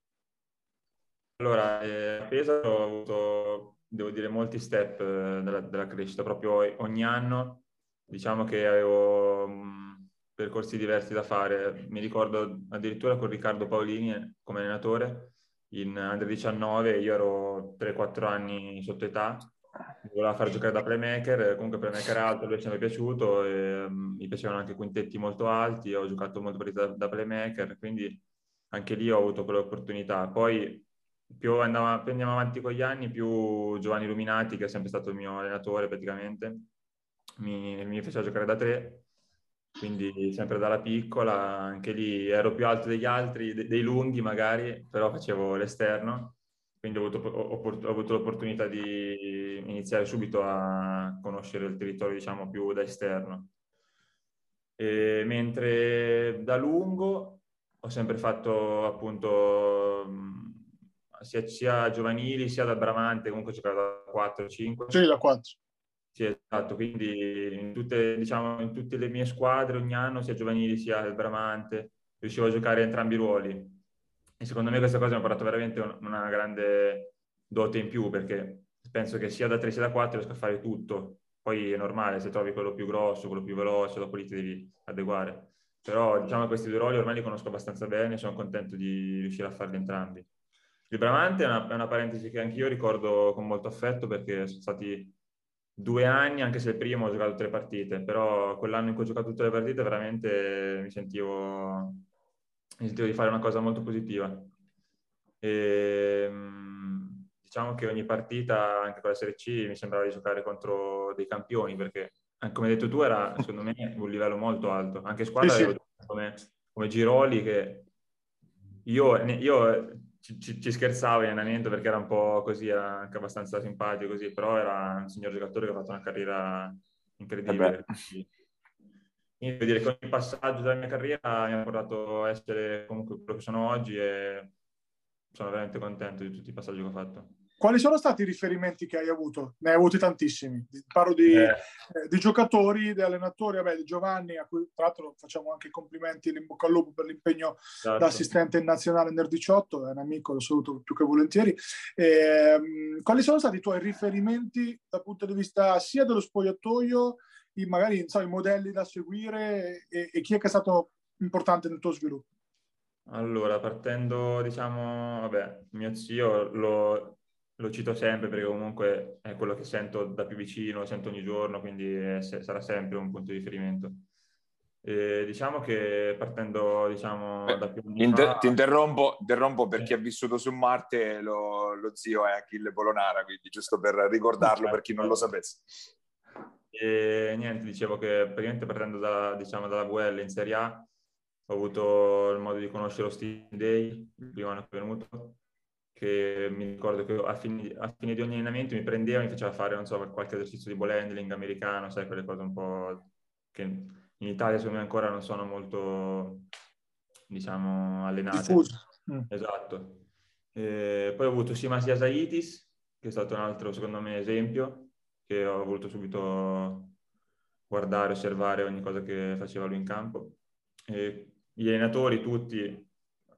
Allora, eh, a Pesa ho avuto, devo dire, molti step eh, della, della crescita, proprio ogni anno, diciamo che avevo mh, percorsi diversi da fare. Mi ricordo addirittura con Riccardo Paolini come allenatore, in under diciannove, io ero tre quattro anni sotto età, mi voleva far giocare da playmaker, comunque playmaker alto, lui ci mi è piaciuto, e, mh, mi piacevano anche quintetti molto alti, ho giocato molto partita da, da playmaker, quindi anche lì ho avuto quell'opportunità. Poi più andava, più andiamo avanti con gli anni, più Giovanni Illuminati, che è sempre stato il mio allenatore praticamente, mi, mi faceva giocare da tre, quindi sempre dalla piccola, anche lì ero più alto degli altri, de, dei lunghi magari, però facevo l'esterno, quindi ho avuto, ho, ho avuto l'opportunità di iniziare subito a conoscere il territorio, diciamo, più da esterno. E, mentre da lungo ho sempre fatto appunto... Sia, sia giovanili sia da Bramante, comunque giocava da quattro cinque. Sì, da quattro. Sì, esatto, quindi in tutte, diciamo, in tutte le mie squadre ogni anno, sia giovanili sia da Bramante, riuscivo a giocare entrambi i ruoli. E secondo me questa cosa mi ha portato veramente una grande dote in più, perché penso che sia da tre sia da quattro riesco a fare tutto. Poi è normale, se trovi quello più grosso, quello più veloce, dopo lì ti devi adeguare. Però, diciamo, questi due ruoli ormai li conosco abbastanza bene e sono contento di riuscire a farli entrambi. Il Bramante è una, è una parentesi che anch'io ricordo con molto affetto, perché sono stati due anni, anche se il primo ho giocato tre partite, però quell'anno in cui ho giocato tutte le partite veramente mi sentivo, mi sentivo di fare una cosa molto positiva. E, diciamo che ogni partita, anche con la Serie C, mi sembrava di giocare contro dei campioni, perché, come hai detto tu, era secondo me un livello molto alto. Anche squadra sì, sì. Come, come Giroli, che io... io Ci, ci scherzavo in allenamento perché era un po' così, era anche abbastanza simpatico così, però era un signor giocatore che ha fatto una carriera incredibile. Quindi, devo dire che ogni passaggio della mia carriera mi ha portato a essere comunque quello che sono oggi, e sono veramente contento di tutti i passaggi che ho fatto. Quali sono stati i riferimenti che hai avuto? Ne hai avuti tantissimi. Parlo di, eh. Eh, di giocatori, di allenatori, vabbè, di Giovanni, a cui tra l'altro facciamo anche i complimenti, in bocca al lupo per l'impegno, esatto, da assistente in nazionale nel diciotto, è un amico, lo saluto più che volentieri. Eh, quali sono stati i tuoi riferimenti dal punto di vista sia dello spogliatoio, i, magari non so, i modelli da seguire, e, e chi è che è stato importante nel tuo sviluppo? Allora, partendo, diciamo, vabbè, mio zio lo... Lo cito sempre perché comunque è quello che sento da più vicino, lo sento ogni giorno, quindi è, sarà sempre un punto di riferimento. E diciamo che partendo, diciamo, Beh, da più inter fa... Ti interrompo, interrompo per eh. chi ha vissuto su Marte, lo, lo zio è Achille Polonara, quindi giusto per ricordarlo, eh, per chi non lo sapesse. E niente, dicevo che praticamente partendo da, diciamo, dalla V L in Serie A, ho avuto il modo di conoscere lo Steam Day, il primo anno che è venuto, che mi ricordo che a fine, a fine di ogni allenamento mi prendeva e mi faceva fare, non so, qualche esercizio di ball handling americano, sai, quelle cose un po' che in Italia secondo me ancora non sono molto, diciamo, allenate. Mm. Esatto. E poi ho avuto Simas Yasaitis, che è stato un altro, secondo me, esempio, che ho voluto subito guardare, osservare ogni cosa che faceva lui in campo. E gli allenatori tutti...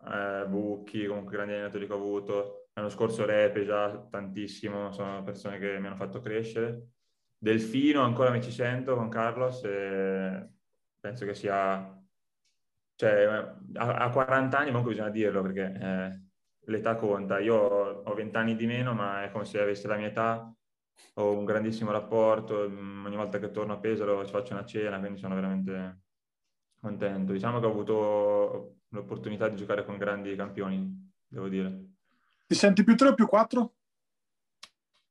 Eh, Bucchi, comunque grandi allenatori che ho avuto, l'anno scorso Repe già tantissimo, sono persone che mi hanno fatto crescere. Delfino ancora mi ci sento con Carlos, e penso che sia, cioè, a, a quaranta anni comunque bisogna dirlo, perché eh, l'età conta. Io ho venti anni di meno, ma è come se avessi la mia età, ho un grandissimo rapporto, ogni volta che torno a Pesaro ci faccio una cena, quindi sono veramente contento. Diciamo che ho avuto l'opportunità di giocare con grandi campioni, devo dire. Ti senti più tre o più quattro?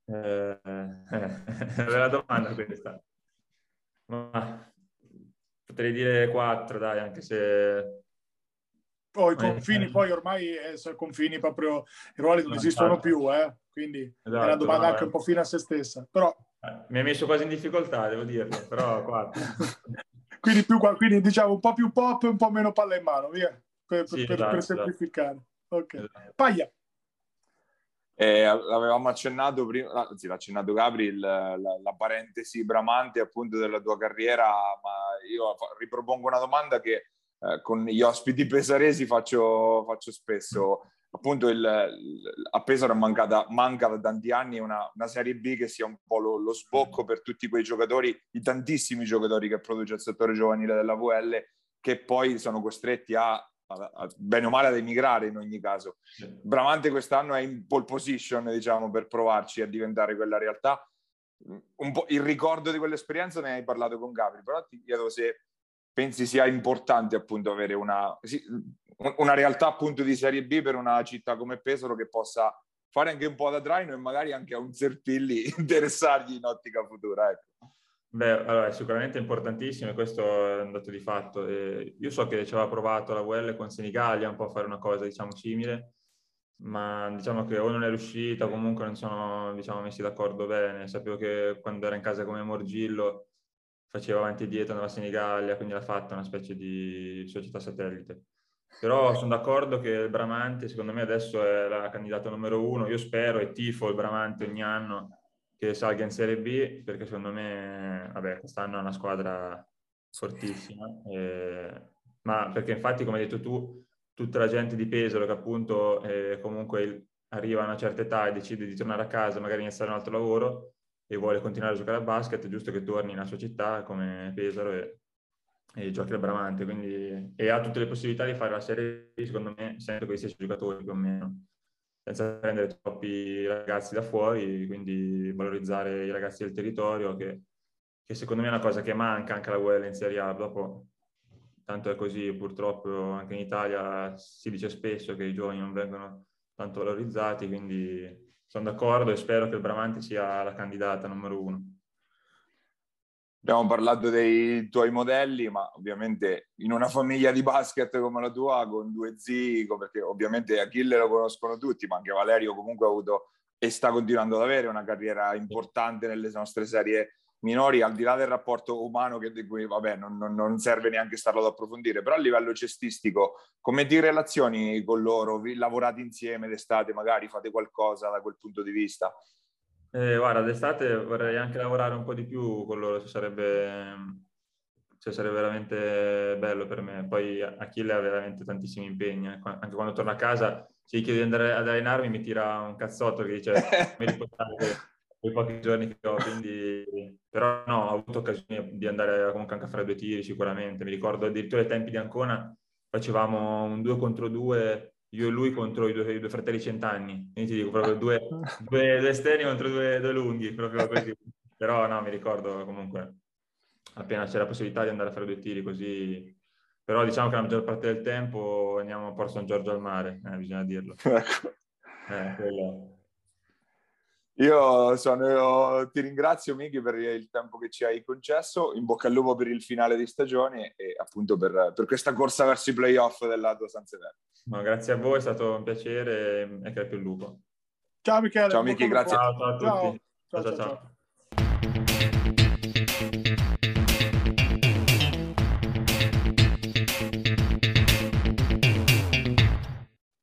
Eh, è una domanda questa. Ma potrei dire quattro, dai, anche se Oh, i confini, eh, poi ormai eh, sono confini proprio, i ruoli non esistono più, eh, quindi esatto, è una domanda anche un po' fine a se stessa. Però... mi ha messo quasi in difficoltà, devo dirlo, però guarda. quindi, più, quindi diciamo un po' più pop e un po' meno palla in mano, via, per, per, sì, per, esatto, per semplificare. Esatto. Okay. Esatto. Paglia. Eh, l'avevamo accennato prima, anzi l'ha accennato Gabri, la, la, la parentesi bramante appunto della tua carriera, ma io ripropongo una domanda che eh, con gli ospiti pesaresi faccio, faccio spesso. Appunto il, il, a Pesaro è mancata, manca da tanti anni una, una Serie B che sia un po' lo, lo sbocco per tutti quei giocatori, i tantissimi giocatori che produce il settore giovanile della V L, che poi sono costretti a bene o male ad emigrare in ogni caso. Bramante quest'anno è in pole position, diciamo, per provarci a diventare quella realtà. Un po' il ricordo di quell'esperienza ne hai parlato con Gabri, però ti chiedo se pensi sia importante appunto avere una, una realtà appunto di Serie B per una città come Pesaro che possa fare anche un po' da traino e magari anche a un Serpilli interessargli in ottica futura, ecco. Beh, allora, è sicuramente importantissimo e questo è un dato di fatto. Eh, io so che ci aveva provato la U L con Senigallia un po' a fare una cosa, diciamo, simile, ma diciamo che o non è riuscita, comunque non sono, diciamo, messi d'accordo bene. Sapevo che quando era in casa come Morgillo faceva avanti e dietro, andava a Senigallia, quindi l'ha fatta una specie di società satellite. Però sono d'accordo che il Bramante, secondo me, adesso è la candidata numero uno. Io spero e tifo il Bramante ogni anno che salga in Serie B, perché secondo me, vabbè, quest'anno è una squadra fortissima, eh, ma perché infatti, come hai detto tu, tutta la gente di Pesaro che appunto eh, comunque arriva a una certa età e decide di tornare a casa, magari iniziare un altro lavoro e vuole continuare a giocare a basket, è giusto che torni nella sua città come Pesaro e, e giochi a Bramante, quindi, e ha tutte le possibilità di fare la Serie B, secondo me, sempre con gli stessi giocatori più o meno, senza prendere troppi ragazzi da fuori, quindi valorizzare i ragazzi del territorio, che, che secondo me è una cosa che manca anche alla U L in Serie A. Dopo, tanto è così, purtroppo anche in Italia si dice spesso che i giovani non vengono tanto valorizzati, quindi sono d'accordo e spero che il Bramante sia la candidata numero uno. Abbiamo parlato dei tuoi modelli, ma ovviamente in una famiglia di basket come la tua, con due zii, perché ovviamente Achille lo conoscono tutti, ma anche Valerio comunque ha avuto e sta continuando ad avere una carriera importante nelle nostre serie minori, al di là del rapporto umano che di cui, vabbè, non, non, non serve neanche starlo ad approfondire, però a livello cestistico, come ti relazioni con loro? Vi lavorate insieme d'estate, magari fate qualcosa da quel punto di vista? Eh, guarda, d'estate vorrei anche lavorare un po' di più con loro, cioè sarebbe, cioè sarebbe veramente bello per me. Poi Achille ha veramente tantissimi impegni, anche quando torno a casa, se gli chiedo di andare ad allenarmi mi tira un cazzotto che dice mi riposavo quei pochi giorni che ho, quindi... Però no, ho avuto occasione di andare comunque anche a fare due tiri sicuramente. Mi ricordo addirittura ai tempi di Ancona facevamo un due contro due, io e lui contro i due, i due fratelli cent'anni, quindi ti dico proprio due, due, due esterni contro due, due lunghi, proprio così. Però no, mi ricordo comunque appena c'è la possibilità di andare a fare due tiri così, però diciamo che la maggior parte del tempo andiamo a Porto San Giorgio al mare, eh, bisogna dirlo. Eh, quello. Io, sono, io ti ringrazio Michi per il tempo che ci hai concesso, in bocca al lupo per il finale di stagione e appunto per, per questa corsa verso i playoff della tua San Severo. No, grazie a voi, è stato un piacere e crepi il lupo. Ciao Michele. Ciao Michi, grazie. Ciao, ciao a tutti. Ciao, ciao, ciao, ciao. Ciao.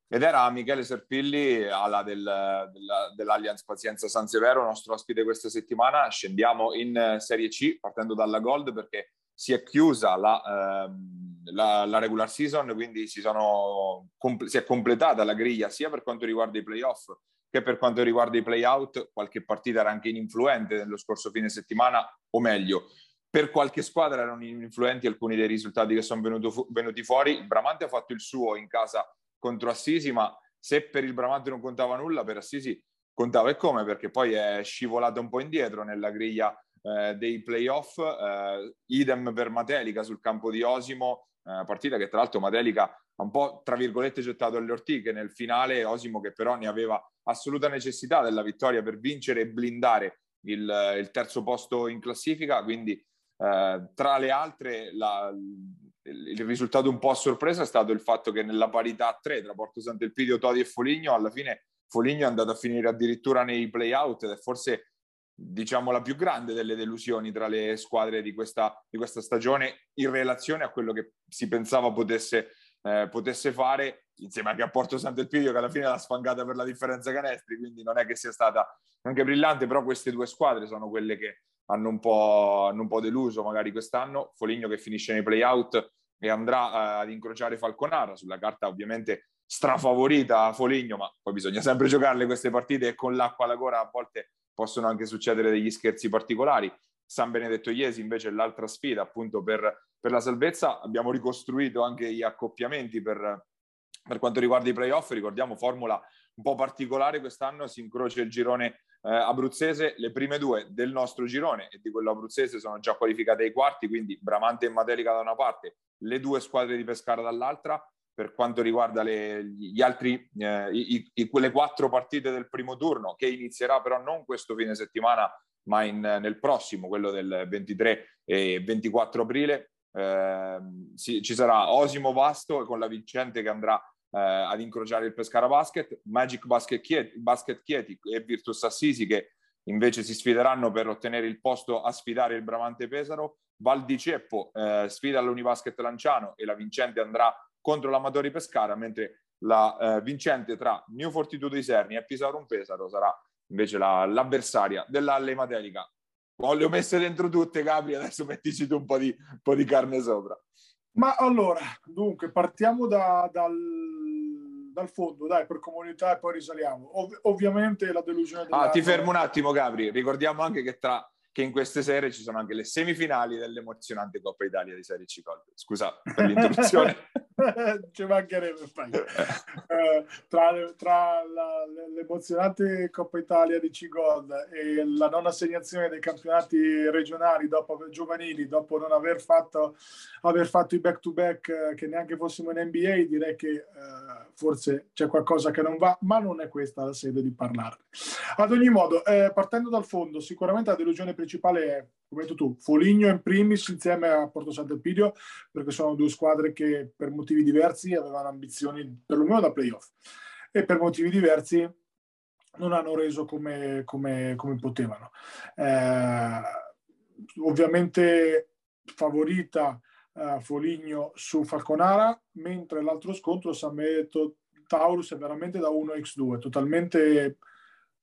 Ed era Michele Serpilli, ala del, della, dell'Allianz Pazienza San Severo, nostro ospite questa settimana. Scendiamo in Serie C partendo dalla Gold, perché si è chiusa la, ehm, la, la regular season, quindi si, sono, si è completata la griglia sia per quanto riguarda i playoff che per quanto riguarda i playout. Qualche partita era anche ininfluente nello scorso fine settimana, o meglio, per qualche squadra erano ininfluenti alcuni dei risultati che sono venuto fu venuti fuori. Il Bramante ha fatto il suo in casa contro Assisi, ma se per il Bramante non contava nulla, per Assisi contava e come, perché poi è scivolato un po' indietro nella griglia eh, dei playoff. Eh, idem per Matelica sul campo di Osimo, eh, partita che tra l'altro Matelica ha un po' tra virgolette gettato alle ortiche nel finale, Osimo che però ne aveva assoluta necessità della vittoria per vincere e blindare il, il terzo posto in classifica, quindi Eh, tra le altre, la, il risultato un po' a sorpresa è stato il fatto che nella parità a tre tra Porto Sant'Elpidio, Todi e Foligno, alla fine Foligno è andato a finire addirittura nei play-out, ed è forse, diciamo, la più grande delle delusioni tra le squadre di questa, di questa stagione, in relazione a quello che si pensava potesse, eh, potesse fare, insieme anche a Porto Sant'Elpidio, che alla fine l'ha sfangata per la differenza canestri, quindi non è che sia stata anche brillante, però queste due squadre sono quelle che hanno un po', hanno un po' deluso magari quest'anno. Foligno che finisce nei play-out e andrà ad incrociare Falconara, sulla carta ovviamente strafavorita a Foligno, ma poi bisogna sempre giocarle queste partite, e con l'acqua alla gola a volte possono anche succedere degli scherzi particolari. San Benedetto Jesi invece è l'altra sfida, appunto, per, per la salvezza. Abbiamo ricostruito anche gli accoppiamenti per, per quanto riguarda i playoff. Ricordiamo, formula un po' particolare quest'anno, si incrocia il girone eh, abruzzese. Le prime due del nostro girone e di quello abruzzese sono già qualificate ai quarti, quindi Bramante e Matelica da una parte, le due squadre di Pescara dall'altra. Per quanto riguarda le, gli altri, eh, i, i, quelle quattro partite del primo turno, che inizierà però non questo fine settimana, ma in, nel prossimo, quello del ventitré e ventiquattro aprile, eh, si, ci sarà Osimo Vasto con la vincente che andrà eh, ad incrociare il Pescara Basket, Magic Basket Chieti, Basket Chieti e Virtus Assisi, che invece si sfideranno per ottenere il posto a sfidare il Bramante Pesaro, Val di Ceppo eh, sfida l'Unibasket Lanciano e la vincente andrà contro l'Amatori Pescara, mentre la eh, vincente tra New Fortitudo di Iserni e Pisaurum Pesaro sarà invece la, l'avversaria dell'Allei Matelica. Oh, le ho messe dentro tutte, Gabri, adesso mettici tu un po' di, un po' di carne sopra. Ma allora, dunque, partiamo da, dal, dal fondo, dai, per comunità, e poi risaliamo. Ov- ovviamente la delusione... Della... Ah, ti fermo un attimo, Gabri. Ricordiamo anche che tra... che in queste serie ci sono anche le semifinali dell'emozionante Coppa Italia di Serie C. Scusa per l'interruzione. Ci mancherebbe. eh, tra tra la, l'emozionante Coppa Italia di C-Gold e la non assegnazione dei campionati regionali dopo giovanili, dopo non aver fatto, aver fatto i back-to-back, che neanche fossimo in N B A, direi che eh, forse c'è qualcosa che non va, ma non è questa la sede di parlarne. Ad ogni modo, eh, partendo dal fondo, sicuramente la delusione principale è, come hai detto tu, Foligno in primis insieme a Porto Sant'Elpidio, perché sono due squadre che per motivi diversi avevano ambizioni perlomeno da playoff e per motivi diversi non hanno reso come, come, come potevano. Eh, ovviamente favorita eh, Foligno su Falconara, mentre l'altro scontro San Benedetto Taurus è veramente da uno a due, totalmente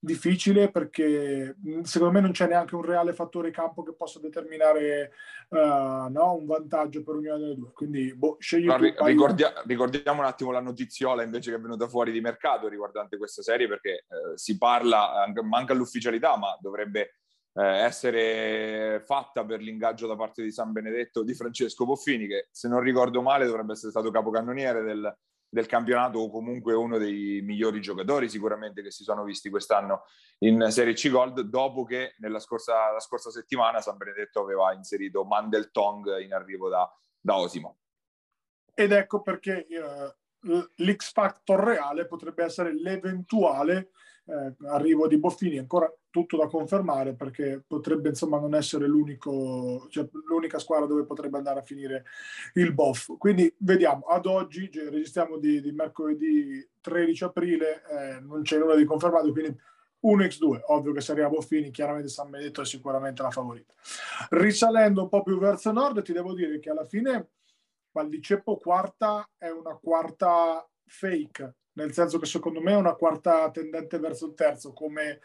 difficile, perché secondo me non c'è neanche un reale fattore campo che possa determinare uh, no, un vantaggio per ognuna delle due, quindi boh, scegli tu, ri- ricordia- ricordiamo un attimo la notiziola invece che è venuta fuori di mercato riguardante questa serie, perché eh, si parla, manca l'ufficialità, ma dovrebbe eh, essere fatta per l'ingaggio da parte di San Benedetto di Francesco Boffini, che se non ricordo male dovrebbe essere stato capocannoniere del del campionato, o comunque uno dei migliori giocatori sicuramente che si sono visti quest'anno in Serie C Gold, dopo che nella scorsa, la scorsa settimana San Benedetto aveva inserito Mandel Tong in arrivo da, da Osimo. Ed ecco perché eh, l'X Factor reale potrebbe essere l'eventuale eh, arrivo di Boffini, ancora tutto da confermare, perché potrebbe insomma non essere l'unico, cioè, l'unica squadra dove potrebbe andare a finire il Boff. Quindi vediamo, ad oggi registriamo di, di mercoledì tredici aprile, eh, non c'è nulla di confermato, quindi uno a due, ovvio che se arriva Boffini chiaramente San Benedetto è sicuramente la favorita. Risalendo un po' più verso nord, ti devo dire che alla fine Val di Ceppo quarta è una quarta fake, nel senso che secondo me è una quarta tendente verso il terzo, come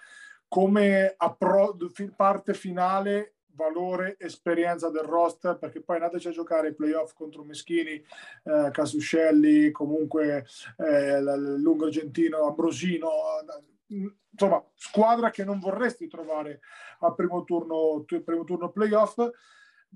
come appro- parte finale, valore, esperienza del roster, perché poi andateci a giocare i playoff contro Meschini, eh, Casuscelli, comunque eh, Lungo Argentino, Ambrosino, insomma squadra che non vorresti trovare al primo turno, t- primo turno playoff.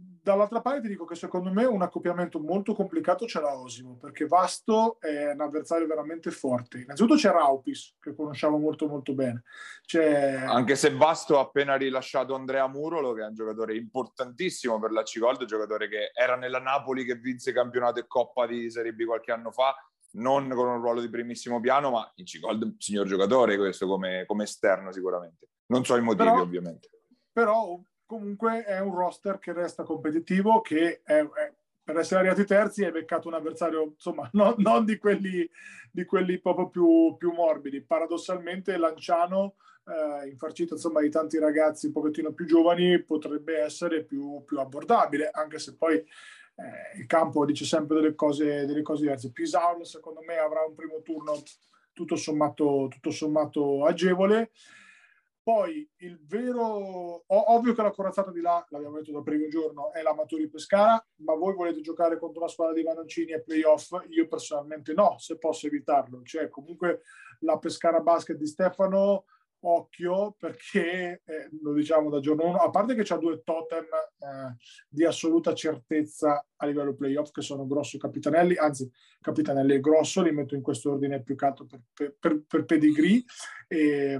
Dall'altra parte ti dico che secondo me un accoppiamento molto complicato ce l'ha Osimo, perché Vasto è un avversario veramente forte. Innanzitutto c'è Raupis, che conosciamo molto molto bene. C'è... Anche se Vasto ha appena rilasciato Andrea Murolo, che è un giocatore importantissimo per la C-Gold, giocatore che era nella Napoli che vinse campionato e Coppa di Serie B qualche anno fa, non con un ruolo di primissimo piano, ma in C-Gold signor giocatore questo come, come esterno sicuramente. Non so i motivi, però, ovviamente. Però... comunque è un roster che resta competitivo, che è, è, per essere arrivati terzi hai beccato un avversario, insomma, no, non di quelli, di quelli proprio più, più morbidi. Paradossalmente Lanciano, eh, infarcito insomma di tanti ragazzi un pochettino più giovani, potrebbe essere più, più abbordabile, anche se poi Eh, il campo dice sempre delle cose, delle cose diverse. Pisaulo secondo me avrà un primo turno tutto sommato, tutto sommato agevole. Poi il vero, ovvio che la corazzata di là, l'abbiamo detto dal primo giorno, è la Maturi Pescara, ma voi volete giocare contro una squadra di Manoncini e playoff? Io personalmente no, se posso evitarlo. Cioè comunque la Pescara Basket di Stefano, occhio, perché eh, lo diciamo da giorno uno, a parte che c'ha due totem eh, di assoluta certezza a livello playoff, che sono Grosso e Capitanelli, anzi Capitanelli e Grosso li metto in questo ordine più che altro per, per, per pedigree, e,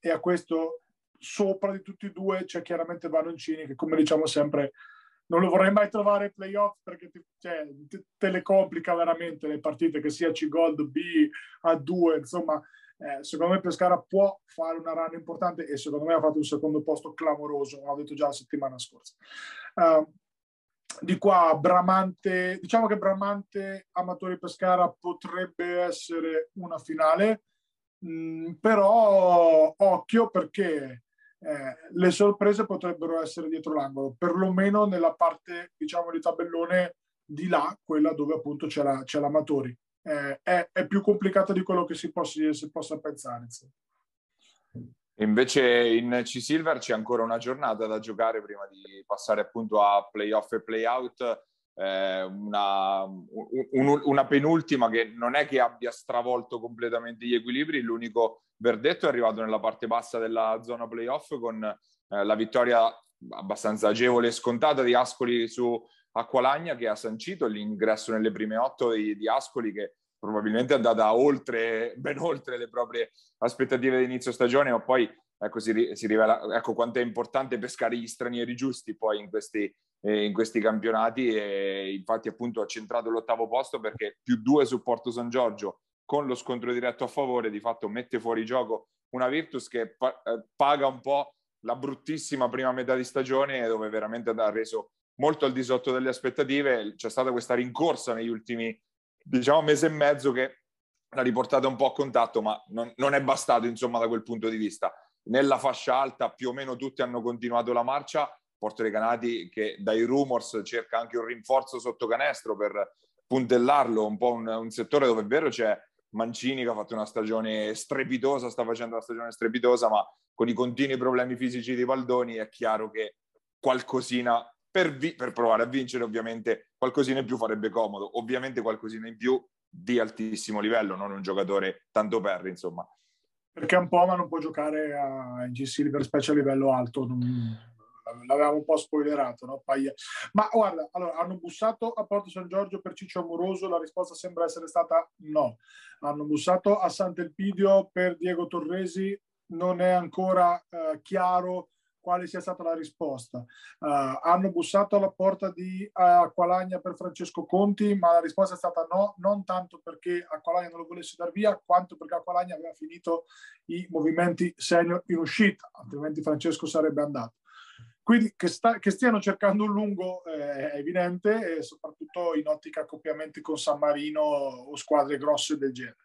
e a questo sopra di tutti e due c'è chiaramente Vanoncini, che come diciamo sempre non lo vorrei mai trovare ai playoff, perché ti, cioè, te, te le complica veramente le partite, che sia C-Gold, B, A due, insomma. Eh, secondo me Pescara può fare una run importante e secondo me ha fatto un secondo posto clamoroso, come ho detto già la settimana scorsa. Uh, di qua Bramante, diciamo che Bramante Amatori Pescara potrebbe essere una finale, mh, però occhio perché eh, le sorprese potrebbero essere dietro l'angolo, perlomeno nella parte diciamo di tabellone di là, quella dove appunto c'è la, c'è l'Amatori. Eh, è, è più complicato di quello che si possa, si possa pensare. Invece in C-Silver c'è ancora una giornata da giocare prima di passare appunto a playoff e playout, eh, una, un, una penultima che non è che abbia stravolto completamente gli equilibri. L'unico verdetto è arrivato nella parte bassa della zona playoff con eh, la vittoria abbastanza agevole e scontata di Ascoli su Acqualagna, che ha sancito l'ingresso nelle prime otto di, di Ascoli, che probabilmente è andata oltre, ben oltre le proprie aspettative di inizio stagione, ma poi ecco, si, si rivela ecco quanto è importante pescare gli stranieri giusti poi in questi, eh, in questi campionati, e infatti appunto ha centrato l'ottavo posto perché più due su Porto San Giorgio con lo scontro diretto a favore di fatto mette fuori gioco una Virtus che pa- eh, paga un po' la bruttissima prima metà di stagione, dove veramente ha reso molto al di sotto delle aspettative. C'è stata questa rincorsa negli ultimi, diciamo, mese e mezzo che l'ha riportata un po' a contatto, ma non, non è bastato, insomma, da quel punto di vista. Nella fascia alta più o meno tutti hanno continuato la marcia. Portorecanati, che dai rumors cerca anche un rinforzo sotto canestro per puntellarlo, un po' un, un settore dove è vero c'è Mancini che ha fatto una stagione strepitosa, sta facendo una stagione strepitosa, ma con i continui problemi fisici di Valdoni è chiaro che qualcosina Per, vi- per provare a vincere, ovviamente qualcosina in più farebbe comodo, ovviamente qualcosina in più di altissimo livello, non un giocatore tanto per, insomma, perché un po' ma non può giocare a G-Silver, specie a livello alto, non... l'avevamo un po' spoilerato, no? Paia. Ma guarda, allora, hanno bussato a Porto San Giorgio per Ciccio Amoroso, la risposta sembra essere stata no. Hanno bussato a Sant'Elpidio per Diego Torresi, non è ancora eh, chiaro quale sia stata la risposta. Uh, hanno bussato alla porta di uh, Acqualagna per Francesco Conti, ma la risposta è stata no, non tanto perché Acqualagna non lo volesse dar via, quanto perché Acqualagna aveva finito i movimenti senior in uscita, altrimenti Francesco sarebbe andato. Quindi che, sta, che stiano cercando un lungo eh, è evidente, e soprattutto in ottica accoppiamenti con San Marino o squadre grosse del genere.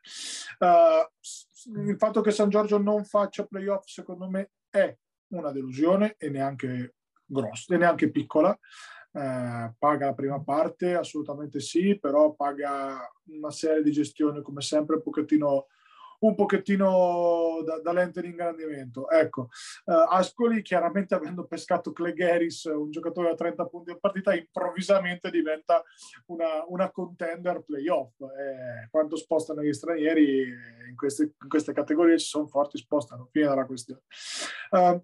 Uh, il fatto che San Giorgio non faccia playoff secondo me è una delusione, e neanche grossa e neanche piccola. Eh, paga la prima parte assolutamente sì, però paga una serie di gestioni come sempre un pochettino, un pochettino da, da lente di ingrandimento, ecco. eh, Ascoli chiaramente, avendo pescato Clegheris, un giocatore a trenta punti a partita, improvvisamente diventa una, una contender playoff. Eh, quando spostano gli stranieri in queste, in queste categorie ci sono forti, spostano, fine della questione. eh,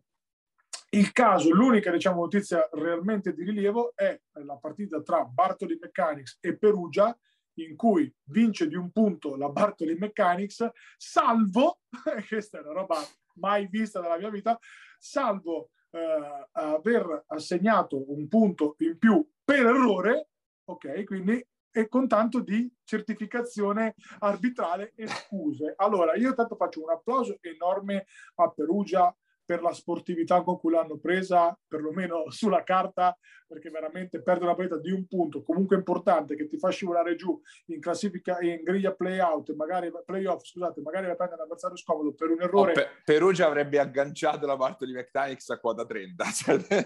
Il caso, l'unica diciamo notizia realmente di rilievo è la partita tra Bartoli Mechanics e Perugia, in cui vince di un punto la Bartoli Mechanics, salvo, questa è una roba mai vista nella mia vita, salvo eh, aver assegnato un punto in più per errore, ok, quindi, e con tanto di certificazione arbitrale e scuse. Allora, io tanto faccio un applauso enorme a Perugia, per la sportività con cui l'hanno presa, perlomeno sulla carta, perché veramente perdere una partita di un punto comunque importante che ti fa scivolare giù in classifica, in griglia play-out, magari play-off, scusate, magari la prende un avversario scomodo per un errore. Oh, per, Perugia avrebbe agganciato la parte di McTinix a quota trenta.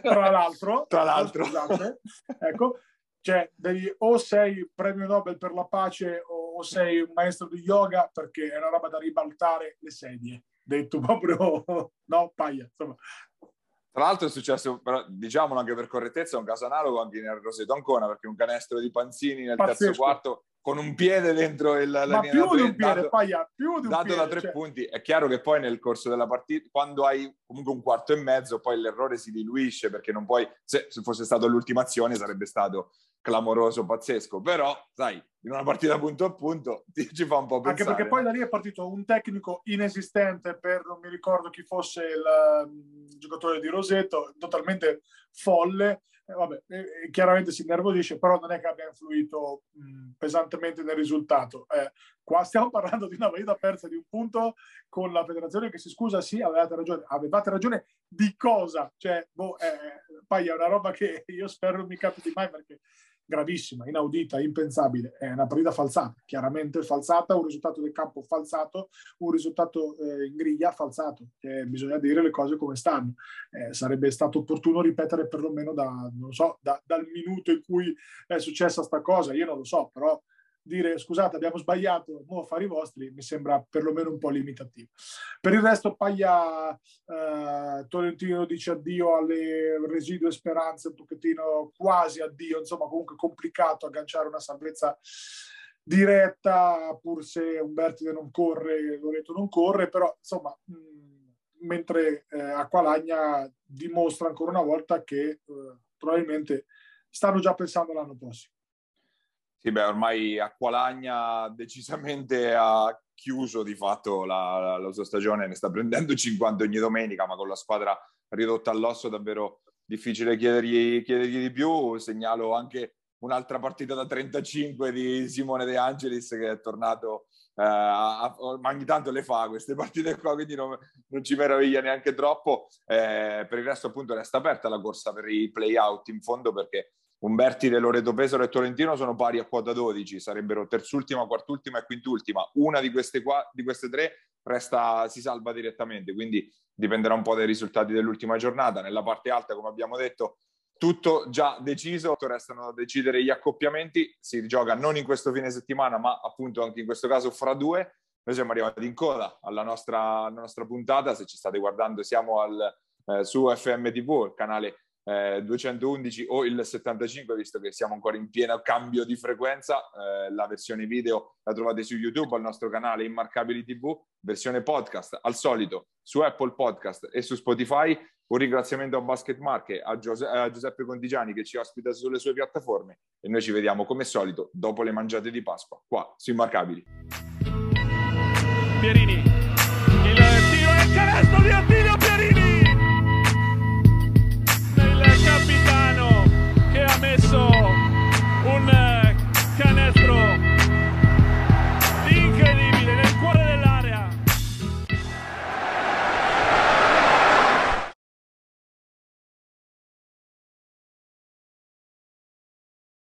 Tra l'altro, tra l'altro, scusate, ecco, cioè devi, o sei premio Nobel per la pace o sei un maestro di yoga, perché è una roba da ribaltare le sedie. Detto proprio, no, paia, insomma. Tra l'altro è successo, diciamolo anche per correttezza, un caso analogo anche nel Roseto Ancona, perché un canestro di Panzini nel Pazzesco. terzo quarto con un piede dentro il, la linea da tre, dato, paia, più di un dato piede, da tre cioè... punti. È chiaro che poi nel corso della partita, quando hai comunque un quarto e mezzo, poi l'errore si diluisce, perché non puoi, se fosse stato l'ultimazione sarebbe stato clamoroso, pazzesco, però sai, in una partita punto a punto ci fa un po' pensare. Anche perché poi da lì è partito un tecnico inesistente per, non mi ricordo chi fosse il, um, il giocatore di Roseto, totalmente folle, eh, vabbè, eh, chiaramente si innervosisce, però non è che abbia influito mh, pesantemente nel risultato. Eh, qua stiamo parlando di una partita persa di un punto con la federazione che si scusa, sì, avevate ragione, avevate ragione di cosa? Cioè, boh, eh, poi è una roba che io spero non mi capiti mai, perché gravissima, inaudita, impensabile. È una partita falsata, chiaramente falsata, un risultato del campo falsato, un risultato eh, in griglia falsato. Eh, bisogna dire le cose come stanno. Eh, sarebbe stato opportuno ripetere perlomeno da, non so, da, dal minuto in cui è successa sta cosa, io non lo so, però dire scusate abbiamo sbagliato, mo' affari vostri, mi sembra perlomeno un po' limitativo. Per il resto Paglia, eh, Tolentino dice addio alle residue speranze, un pochettino quasi addio, insomma comunque complicato agganciare una salvezza diretta, pur se Umbertide non corre, Loreto non corre, però insomma... Mh, mentre eh, Acqualagna dimostra ancora una volta che eh, probabilmente stanno già pensando l'anno prossimo. Sì, beh, ormai Acqualagna decisamente ha chiuso di fatto la, la, la sua stagione, ne sta prendendo cinquanta ogni domenica, ma con la squadra ridotta all'osso davvero difficile chiedergli, chiedergli di più. Segnalo anche un'altra partita da trentacinque di Simone De Angelis, che è tornato, eh, a, ma ogni tanto le fa queste partite qua, quindi non, non ci meraviglia neanche troppo. Eh, per il resto appunto resta aperta la corsa per i play-out in fondo, perché Umbertide, Loreto Pesaro e Tolentino sono pari a quota dodici, sarebbero terzultima, quartultima e quintultima. Una di queste, qua, di queste tre resta, si salva direttamente, quindi dipenderà un po' dai risultati dell'ultima giornata. Nella parte alta, come abbiamo detto, tutto già deciso, restano a decidere gli accoppiamenti. Si gioca non in questo fine settimana, ma appunto anche in questo caso fra due. Noi siamo arrivati in coda alla nostra, alla nostra puntata. Se ci state guardando, siamo al, eh, su F M T V, il canale Eh, duecentoundici o il settantacinque, visto che siamo ancora in pieno cambio di frequenza. Eh, la versione video la trovate su YouTube al nostro canale Immarcabili T V, versione podcast al solito su Apple Podcast e su Spotify. Un ringraziamento a Basket Marche, a, Giuse- a Giuseppe Contigiani che ci ospita sulle sue piattaforme, e noi ci vediamo come solito dopo le mangiate di Pasqua qua su Immarcabili. Pierini